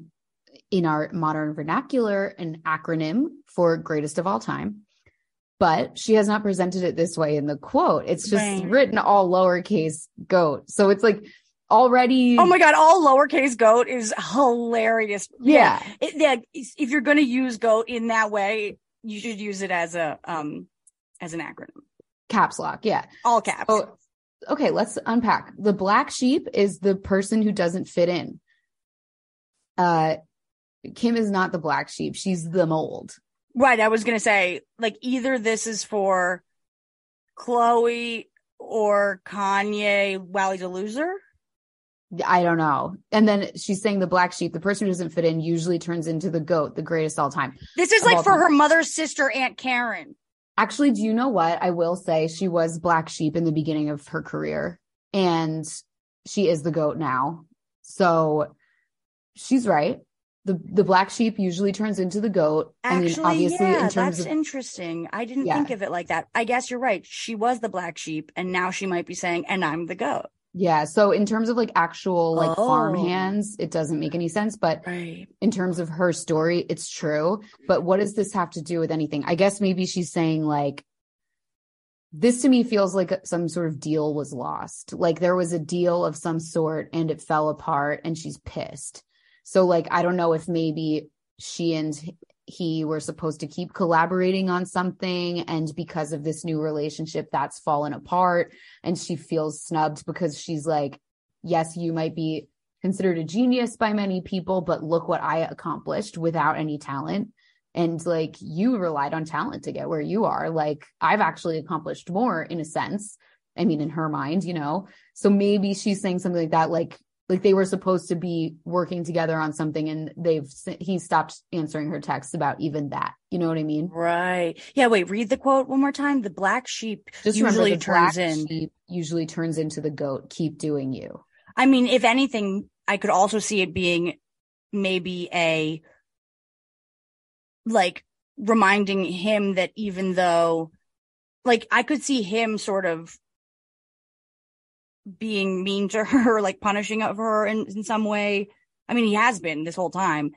in our modern vernacular an acronym for greatest of all time, but she has not presented it this way in the quote. It's just right. written all lowercase GOAT. So it's like already. Oh my God. All lowercase GOAT is hilarious. Yeah. yeah. It, yeah if you're going to use GOAT in that way, you should use it as a, um, as an acronym. Caps lock. Yeah. All caps. So, okay, let's unpack. The black sheep is the person who doesn't fit in. Uh, Kim is not the black sheep. She's the mold. Right. I was going to say, like, either this is for Khloe or Kanye while he's a loser. I don't know. And then she's saying the black sheep, the person who doesn't fit in, usually turns into the goat, the greatest all time. This is like for time. Her mother's sister, Aunt Karen. Actually, do you know what? I will say she was black sheep in the beginning of her career, and she is the GOAT now. So she's right. The the black sheep usually turns into the GOAT. Actually, I mean, obviously, yeah, in terms that's of, interesting. I didn't yeah. think of it like that. I guess you're right. She was the black sheep, and now she might be saying, and I'm the GOAT. Yeah. So in terms of like actual like oh. farm hands, it doesn't make any sense. But right. in terms of her story, it's true. But what does this have to do with anything? I guess maybe she's saying like, this to me feels like some sort of deal was lost. Like there was a deal of some sort and it fell apart and she's pissed. So like, I don't know if maybe she and he were supposed to keep collaborating on something, and because of this new relationship that's fallen apart, and she feels snubbed because she's like, yes, you might be considered a genius by many people, but look what I accomplished without any talent. And like, you relied on talent to get where you are. Like, I've actually accomplished more in a sense. I mean, in her mind, you know, so maybe she's saying something like that, like, Like they were supposed to be working together on something, and they've he stopped answering her texts about even that. You know what I mean? Right. Yeah. Wait. Read the quote one more time. The black sheep Just usually remember the turns black in. Sheep usually turns into the goat. Keep doing you. I mean, if anything, I could also see it being maybe a like reminding him that even though, like, I could see him sort of being mean to her, like punishing of her in, in some way. I mean, he has been this whole time.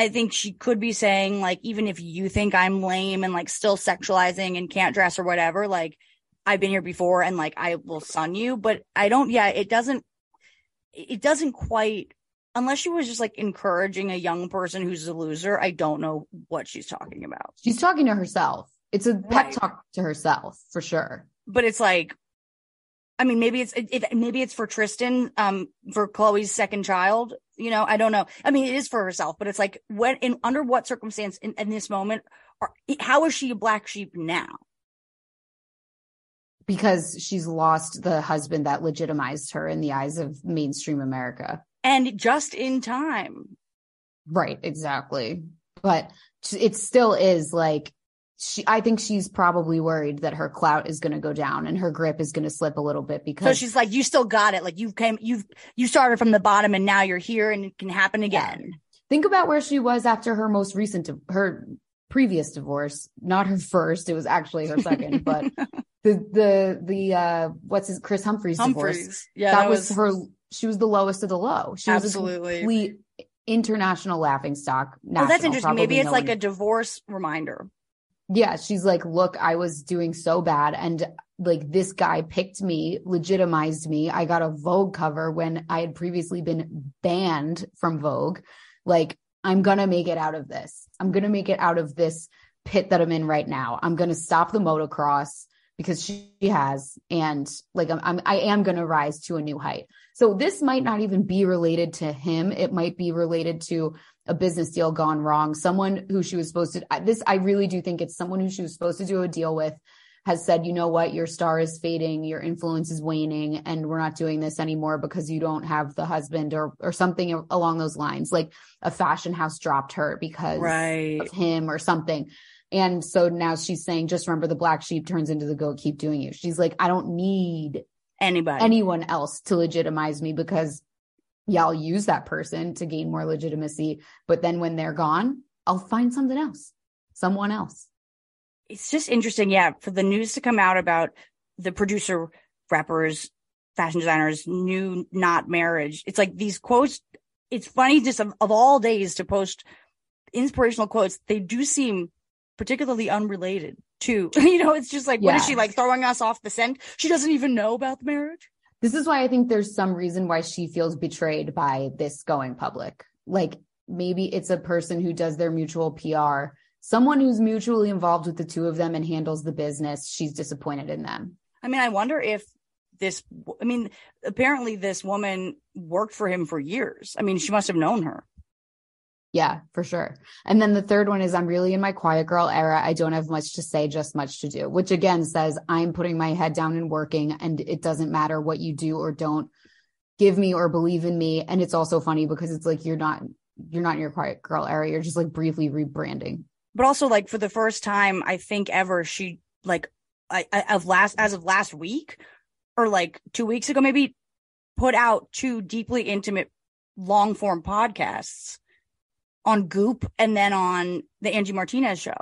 I think she could be saying, like, even if you think I'm lame and like still sexualizing and can't dress or whatever, like I've been here before and like I will sun you. But I don't, yeah, it doesn't, it doesn't quite, unless she was just like encouraging a young person who's a loser, I don't know what she's talking about. She's talking to herself. It's a right. pep talk to herself for sure. But it's like, I mean, maybe it's if maybe it's for Tristan, um, for Chloe's second child. You know, I don't know. I mean, it is for herself, but it's like, when in under what circumstance in, in this moment, are, how is she a black sheep now? Because she's lost the husband that legitimized her in the eyes of mainstream America, and just in time. Right, exactly. But it still is like. She, I think she's probably worried that her clout is going to go down and her grip is going to slip a little bit because. So she's like, you still got it. Like you came, you've, you started from the bottom and now you're here and it can happen again. Yeah. Think about where she was after her most recent, her previous divorce, not her first. It was actually her second, but the, the, the, uh, what's his, Chris Humphries, Humphries. divorce. Yeah. That, that was, was her, she was the lowest of the low. She absolutely. was a complete international laughingstock. National, oh, that's interesting. Maybe it's no like one. a divorce reminder. Yeah, she's like, look, I was doing so bad. And like, this guy picked me, legitimized me. I got a Vogue cover when I had previously been banned from Vogue. Like, I'm going to make it out of this. I'm going to make it out of this pit that I'm in right now. I'm going to stop the motocross because she has. And like, I'm, I'm, I am going to rise to a new height. So this might not even be related to him. It might be related to a business deal gone wrong. Someone who she was supposed to, this, I really do think it's someone who she was supposed to do a deal with has said, you know what, your star is fading, your influence is waning, and we're not doing this anymore because you don't have the husband or, or something along those lines. Like a fashion house dropped her because right. of him or something. And so now she's saying, just remember the black sheep turns into the goat, keep doing it. She's like, I don't need anybody, anyone else to legitimize me because yeah, I'll use that person to gain more legitimacy. But then when they're gone, I'll find something else, someone else. It's just interesting. Yeah. For the news to come out about the producer, rappers, fashion designers, new, not marriage. It's like these quotes. It's funny just of, of all days to post inspirational quotes. They do seem particularly unrelated to, you know, it's just like, yeah. what is she like throwing us off the scent? She doesn't even know about the marriage. This is why I think there's some reason why she feels betrayed by this going public. Like maybe it's a person who does their mutual P R, someone who's mutually involved with the two of them and handles the business. She's disappointed in them. I mean, I wonder if this, I mean, apparently this woman worked for him for years. I mean, she must have known her. Yeah, for sure. And then the third one is I'm really in my quiet girl era. I don't have much to say, just much to do, which again says I'm putting my head down and working, and it doesn't matter what you do or don't give me or believe in me. And it's also funny because it's like, you're not, you're not in your quiet girl era. You're just like briefly rebranding. But also like for the first time, I think ever, she like I, I of last as of last week or like two weeks ago, maybe, put out two deeply intimate long form podcasts on Goop and then on the Angie Martinez show.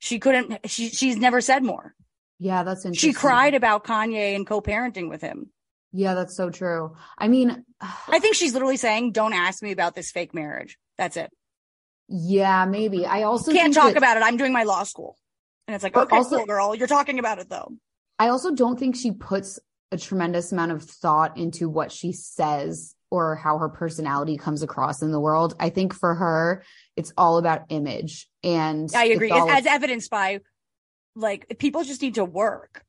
She couldn't, she, she's never said more. Yeah, that's interesting. She cried about Kanye and co-parenting with him. Yeah, that's so true. I mean, I think she's literally saying, don't ask me about this fake marriage. That's it. Yeah, maybe. I also can't think talk that, about it. I'm doing my law school. And it's like, okay, also, cool, girl, you're talking about it though. I also don't think she puts a tremendous amount of thought into what she says or how her personality comes across in the world. I think for her, it's all about image. And I agree. It's all- as evidenced by, like, people just need to work.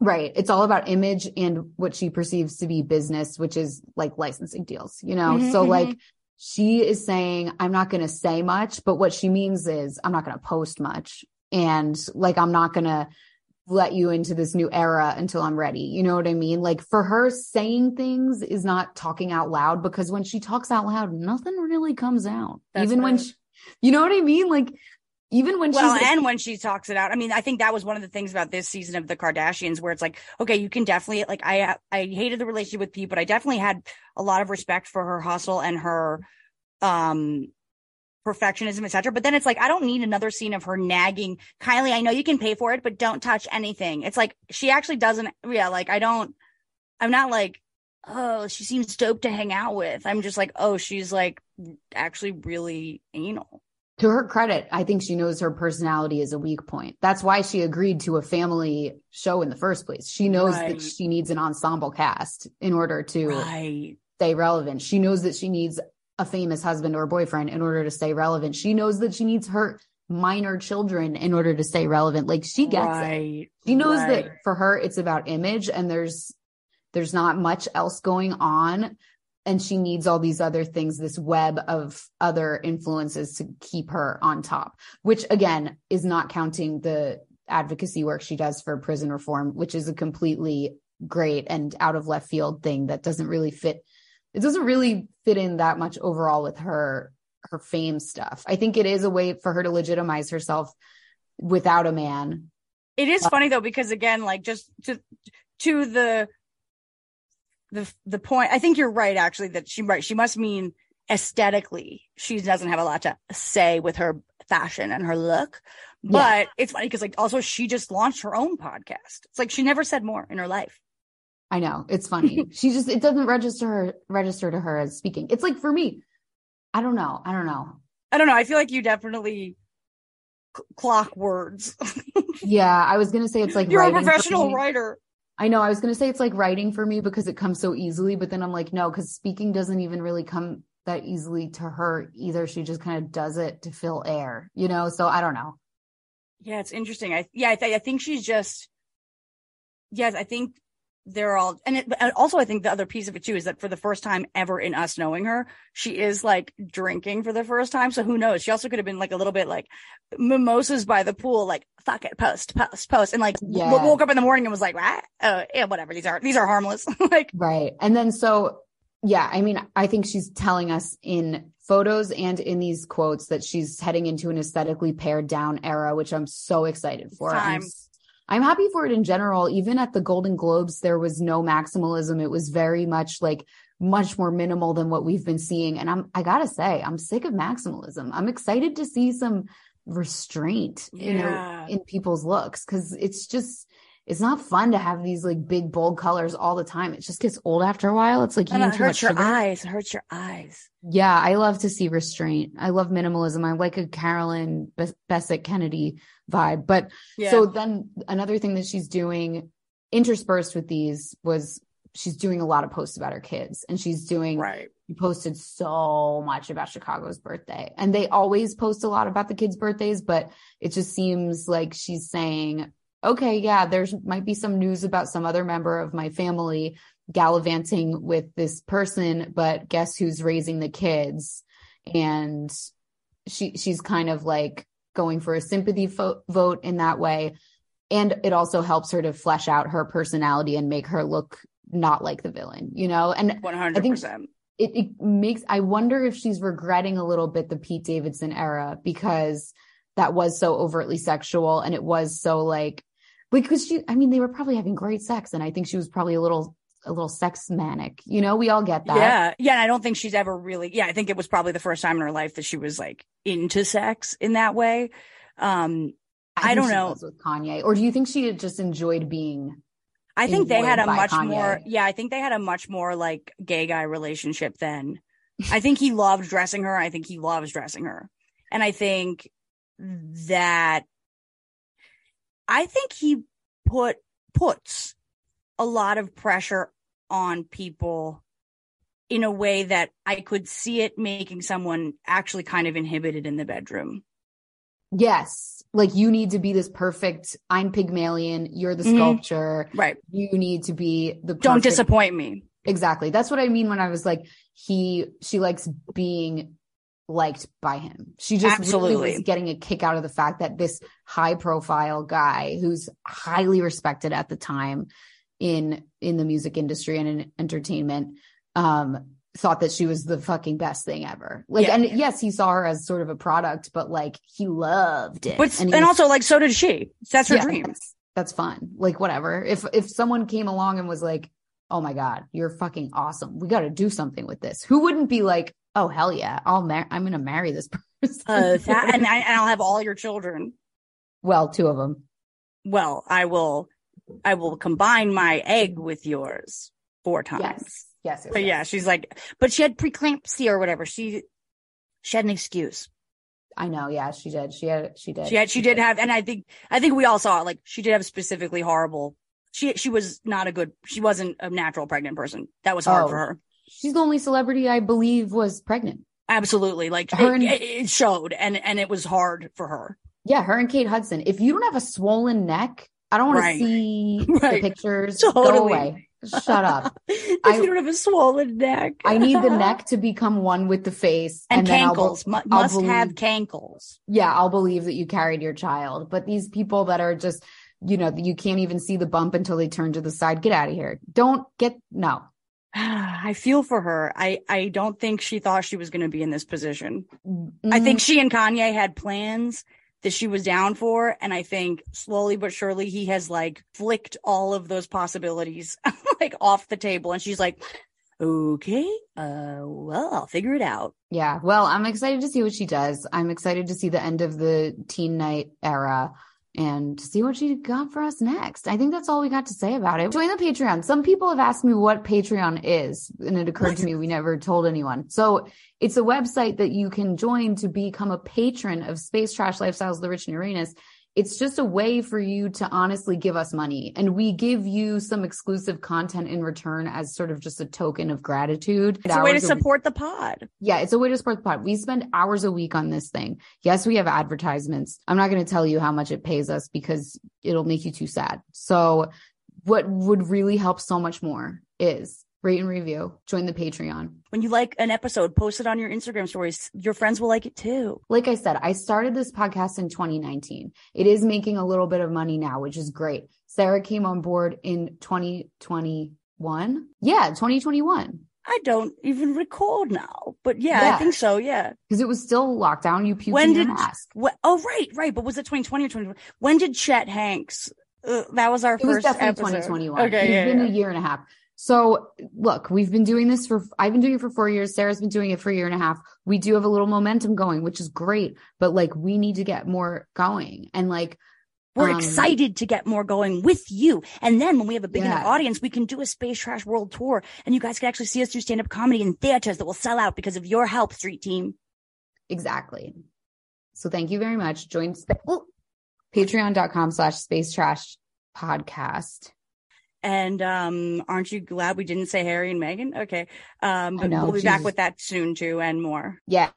Right. It's all about image and what she perceives to be business, which is like licensing deals, you know? Mm-hmm, so mm-hmm. like she is saying, I'm not going to say much, but what she means is I'm not going to post much. And like, I'm not going to let you into this new era until I'm ready. You know what I mean? Like, for her, saying things is not talking out loud, because when she talks out loud, nothing really comes out. That's even right. when, she, you know what I mean? Like, Even when well, she's- and when she talks it out. I mean, I think that was one of the things about this season of the Kardashians, where it's like, okay, you can definitely, like, I I hated the relationship with Pete, but I definitely had a lot of respect for her hustle and her um, perfectionism, et cetera. But then it's like, I don't need another scene of her nagging, Kylie, I know you can pay for it, but don't touch anything. It's like, she actually doesn't, yeah, like, I don't, I'm not like, oh, she seems dope to hang out with. I'm just like, oh, she's like actually really anal. To her credit, I think she knows her personality is a weak point. That's why she agreed to a family show in the first place. She knows right. that she needs an ensemble cast in order to right. stay relevant. She knows that she needs a famous husband or boyfriend in order to stay relevant. She knows that she needs her minor children in order to stay relevant. Like, she gets right. it. She knows right. that for her, it's about image, and there's there's not much else going on. And she needs all these other things, this web of other influences to keep her on top, which again is not counting the advocacy work she does for prison reform, which is a completely great and out of left field thing that doesn't really fit. It doesn't really fit in that much overall with her, her fame stuff. I think it is a way for her to legitimize herself without a man. It is uh, funny though, because again, like just to, to the, The the point, I think you're right, actually, that she right she must mean aesthetically. She doesn't have a lot to say with her fashion and her look. But yeah. It's funny because, like, also she just launched her own podcast. It's like she never said more in her life. I know. It's funny. She just, it doesn't register her, register to her as speaking. It's like, for me, I don't know. I don't know. I don't know. I feel like you definitely c- clock words. Yeah. I was going to say it's like you're a professional writer. I know. I was going to say it's like writing for me because it comes so easily, but then I'm like, no, because speaking doesn't even really come that easily to her either. She just kind of does it to fill air, you know? So I don't know. Yeah. It's interesting. I, yeah, I, th- I think she's just, yes, I think they're all, and, it, and also I think the other piece of it too, is that for the first time ever in us knowing her, she is like drinking for the first time. So who knows? She also could have been like a little bit like mimosas by the pool, like, fuck it, post, post, post. And like yeah. w- woke up in the morning and was like, what? Uh, yeah, whatever. These are, these are harmless. Like, right. And then, so yeah, I mean, I think she's telling us in photos and in these quotes that she's heading into an aesthetically pared down era, which I'm so excited for. I'm, I'm happy for it in general. Even at the Golden Globes, there was no maximalism. It was very much like much more minimal than what we've been seeing. And I'm, I gotta say, I'm sick of maximalism. I'm excited to see some restraint you yeah. know in people's looks, because it's just it's not fun to have these like big bold colors all the time. It just gets old after a while. It's like you need too much sugar. eyes hurt your eyes. Yeah, I love to see restraint. I love minimalism. I like a Carolyn Bes- Bessett Kennedy vibe. But yeah. So then another thing that she's doing interspersed with these was she's doing a lot of posts about her kids, and she's doing right. She posted so much about Chicago's birthday, and they always post a lot about the kids' birthdays, but it just seems like she's saying, okay, yeah, there's might be some news about some other member of my family gallivanting with this person, but guess who's raising the kids? And she, she's kind of like going for a sympathy fo- vote in that way. And it also helps her to flesh out her personality and make her look not like the villain, you know? And one hundred percent. I think it, it makes, I wonder if she's regretting a little bit the Pete Davidson era, because that was so overtly sexual. And it was so like, because she, I mean, they were probably having great sex. And I think she was probably a little, a little sex manic, you know, we all get that. Yeah. Yeah. And I don't think she's ever really, yeah, I think it was probably the first time in her life that she was like into sex in that way. Um, I, I don't know. Was with Kanye, or do you think she had just enjoyed being? I think they had a much Kanye. more, yeah, I think they had a much more like gay guy relationship then. I think he loved dressing her. I think he loves dressing her. And I think that, I think he put, puts a lot of pressure on people in a way that I could see it making someone actually kind of inhibited in the bedroom. Yes. Like you need to be this perfect, I'm Pygmalion, you're the sculpture. Mm-hmm. Right. You need to be the perfect. Don't disappoint me. Exactly. That's what I mean when I was like, he, she likes being liked by him. She just Absolutely. really was getting a kick out of the fact that this high profile guy who's highly respected at the time in, in the music industry and in entertainment, um, thought that she was the fucking best thing ever. Like, yeah. And yes, he saw her as sort of a product, but like he loved it. But, and and was, also like, so did she. That's her yeah, dream. That's, that's fun. Like whatever. If, if someone came along and was like, oh my God, you're fucking awesome, we got to do something with this, who wouldn't be like, oh, hell yeah, I'll mar- I'm going to marry this person. uh, that, and, I, and I'll have all your children. Well, two of them. Well, I will, I will combine my egg with yours four times. Yes. Yes, yes, but yes. yeah, she's like, but she had preeclampsia or whatever. She, she had an excuse. I know. Yeah, she did. She had, she did. She had, she, she did, did have, and I think, I think we all saw it. Like she did have specifically horrible. She, she was not a good, she wasn't a natural pregnant person. That was hard oh, for her. She's the only celebrity I believe was pregnant. Absolutely. Like her it, and, it showed and, and it was hard for her. Yeah. Her and Kate Hudson. If you don't have a swollen neck, I don't want right. to see right. the pictures. Totally. Go away. Shut up. If I, you don't have a swollen neck. I need the neck to become one with the face. And, and cankles. Then I'll, I'll Must believe, have cankles. Yeah, I'll believe that you carried your child. But these people that are just, you know, you can't even see the bump until they turn to the side. Get out of here. Don't get, no. I feel for her. I, I don't think she thought she was going to be in this position. Mm-hmm. I think she and Kanye had plans that she was down for. And I think slowly but surely he has like flicked all of those possibilities like off the table. And she's like, okay, uh, well, I'll figure it out. Yeah. Well, I'm excited to see what she does. I'm excited to see the end of the teen night era and see what she got for us next. I think that's all we got to say about it. Join the Patreon. Some people have asked me what Patreon is, and it occurred to me we never told anyone. So it's a website that you can join to become a patron of Space Trash Lifestyles, The Rich and Uranus. It's just a way for you to honestly give us money. And we give you some exclusive content in return as sort of just a token of gratitude. It's a way to support the pod. Yeah, it's a way to support the pod. We spend hours a week on this thing. Yes, we have advertisements. I'm not going to tell you how much it pays us because it'll make you too sad. So what would really help so much more is rate and review. Join the Patreon. When you like an episode, post it on your Instagram stories. Your friends will like it too. Like I said, I started this podcast in twenty nineteen. It is making a little bit of money now, which is great. Sarah came on board in twenty twenty-one. Yeah, twenty twenty-one. I don't even recall now, but yeah, yeah. I think so. Yeah. Because it was still lockdown. You puked when did, your mask. Wh- oh, right, right. But was it twenty twenty or twenty twenty? When did Chet Hanks? Uh, that was our it first It was definitely episode. twenty twenty-one. Okay, it's yeah, been yeah. a year and a half. So look, we've been doing this for, I've been doing it for four years. Sarah's been doing it for a year and a half. We do have a little momentum going, which is great, but like, we need to get more going and like, we're um, excited to get more going with you. And then when we have a big yeah. enough audience, we can do a Space Trash World Tour and you guys can actually see us do stand up comedy in theaters that will sell out because of your help, Street Team. Exactly. So thank you very much. Join sp- oh, patreon.com slash space trash podcast. And um, aren't you glad we didn't say Harry and Meghan? Okay. Um, but know, we'll be Jesus. back with that soon too and more. Yeah.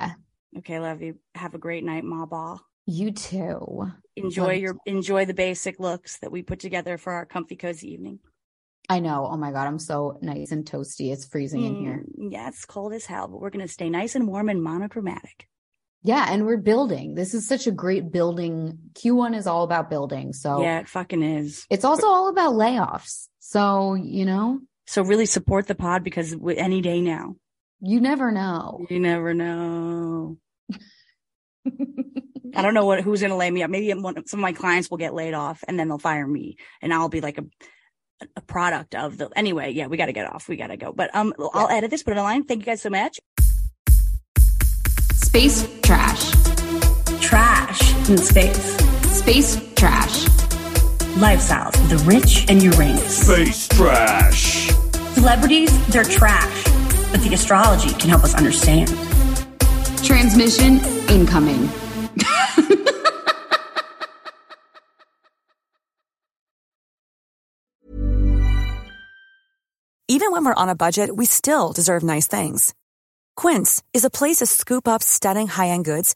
Okay. Love you. Have a great night, Ma Ba. You too. Enjoy love your, you. enjoy the basic looks that we put together for our comfy cozy evening. I know. Oh my God. I'm so nice and toasty. It's freezing mm, in here. Yeah. It's cold as hell, but we're going to stay nice and warm and monochromatic. Yeah. And we're building. This is such a great building. Q one is all about building. So yeah, it fucking is. It's also all about layoffs. So, you know, so really support the pod because any day now, you never know. You never know. I don't know what who's going to lay me up. Maybe one, some of my clients will get laid off and then they'll fire me and I'll be like a a product of the, anyway, yeah, we got to get off. We got to go. But um, yeah. I'll edit this, put it online. Thank you guys so much. Space trash. Trash in space. Space trash. Lifestyles of the rich and Uranus. Space trash. Celebrities, they're trash, but the astrology can help us understand. Transmission incoming. Even when we're on a budget, we still deserve nice things. Quince is a place to scoop up stunning high-end goods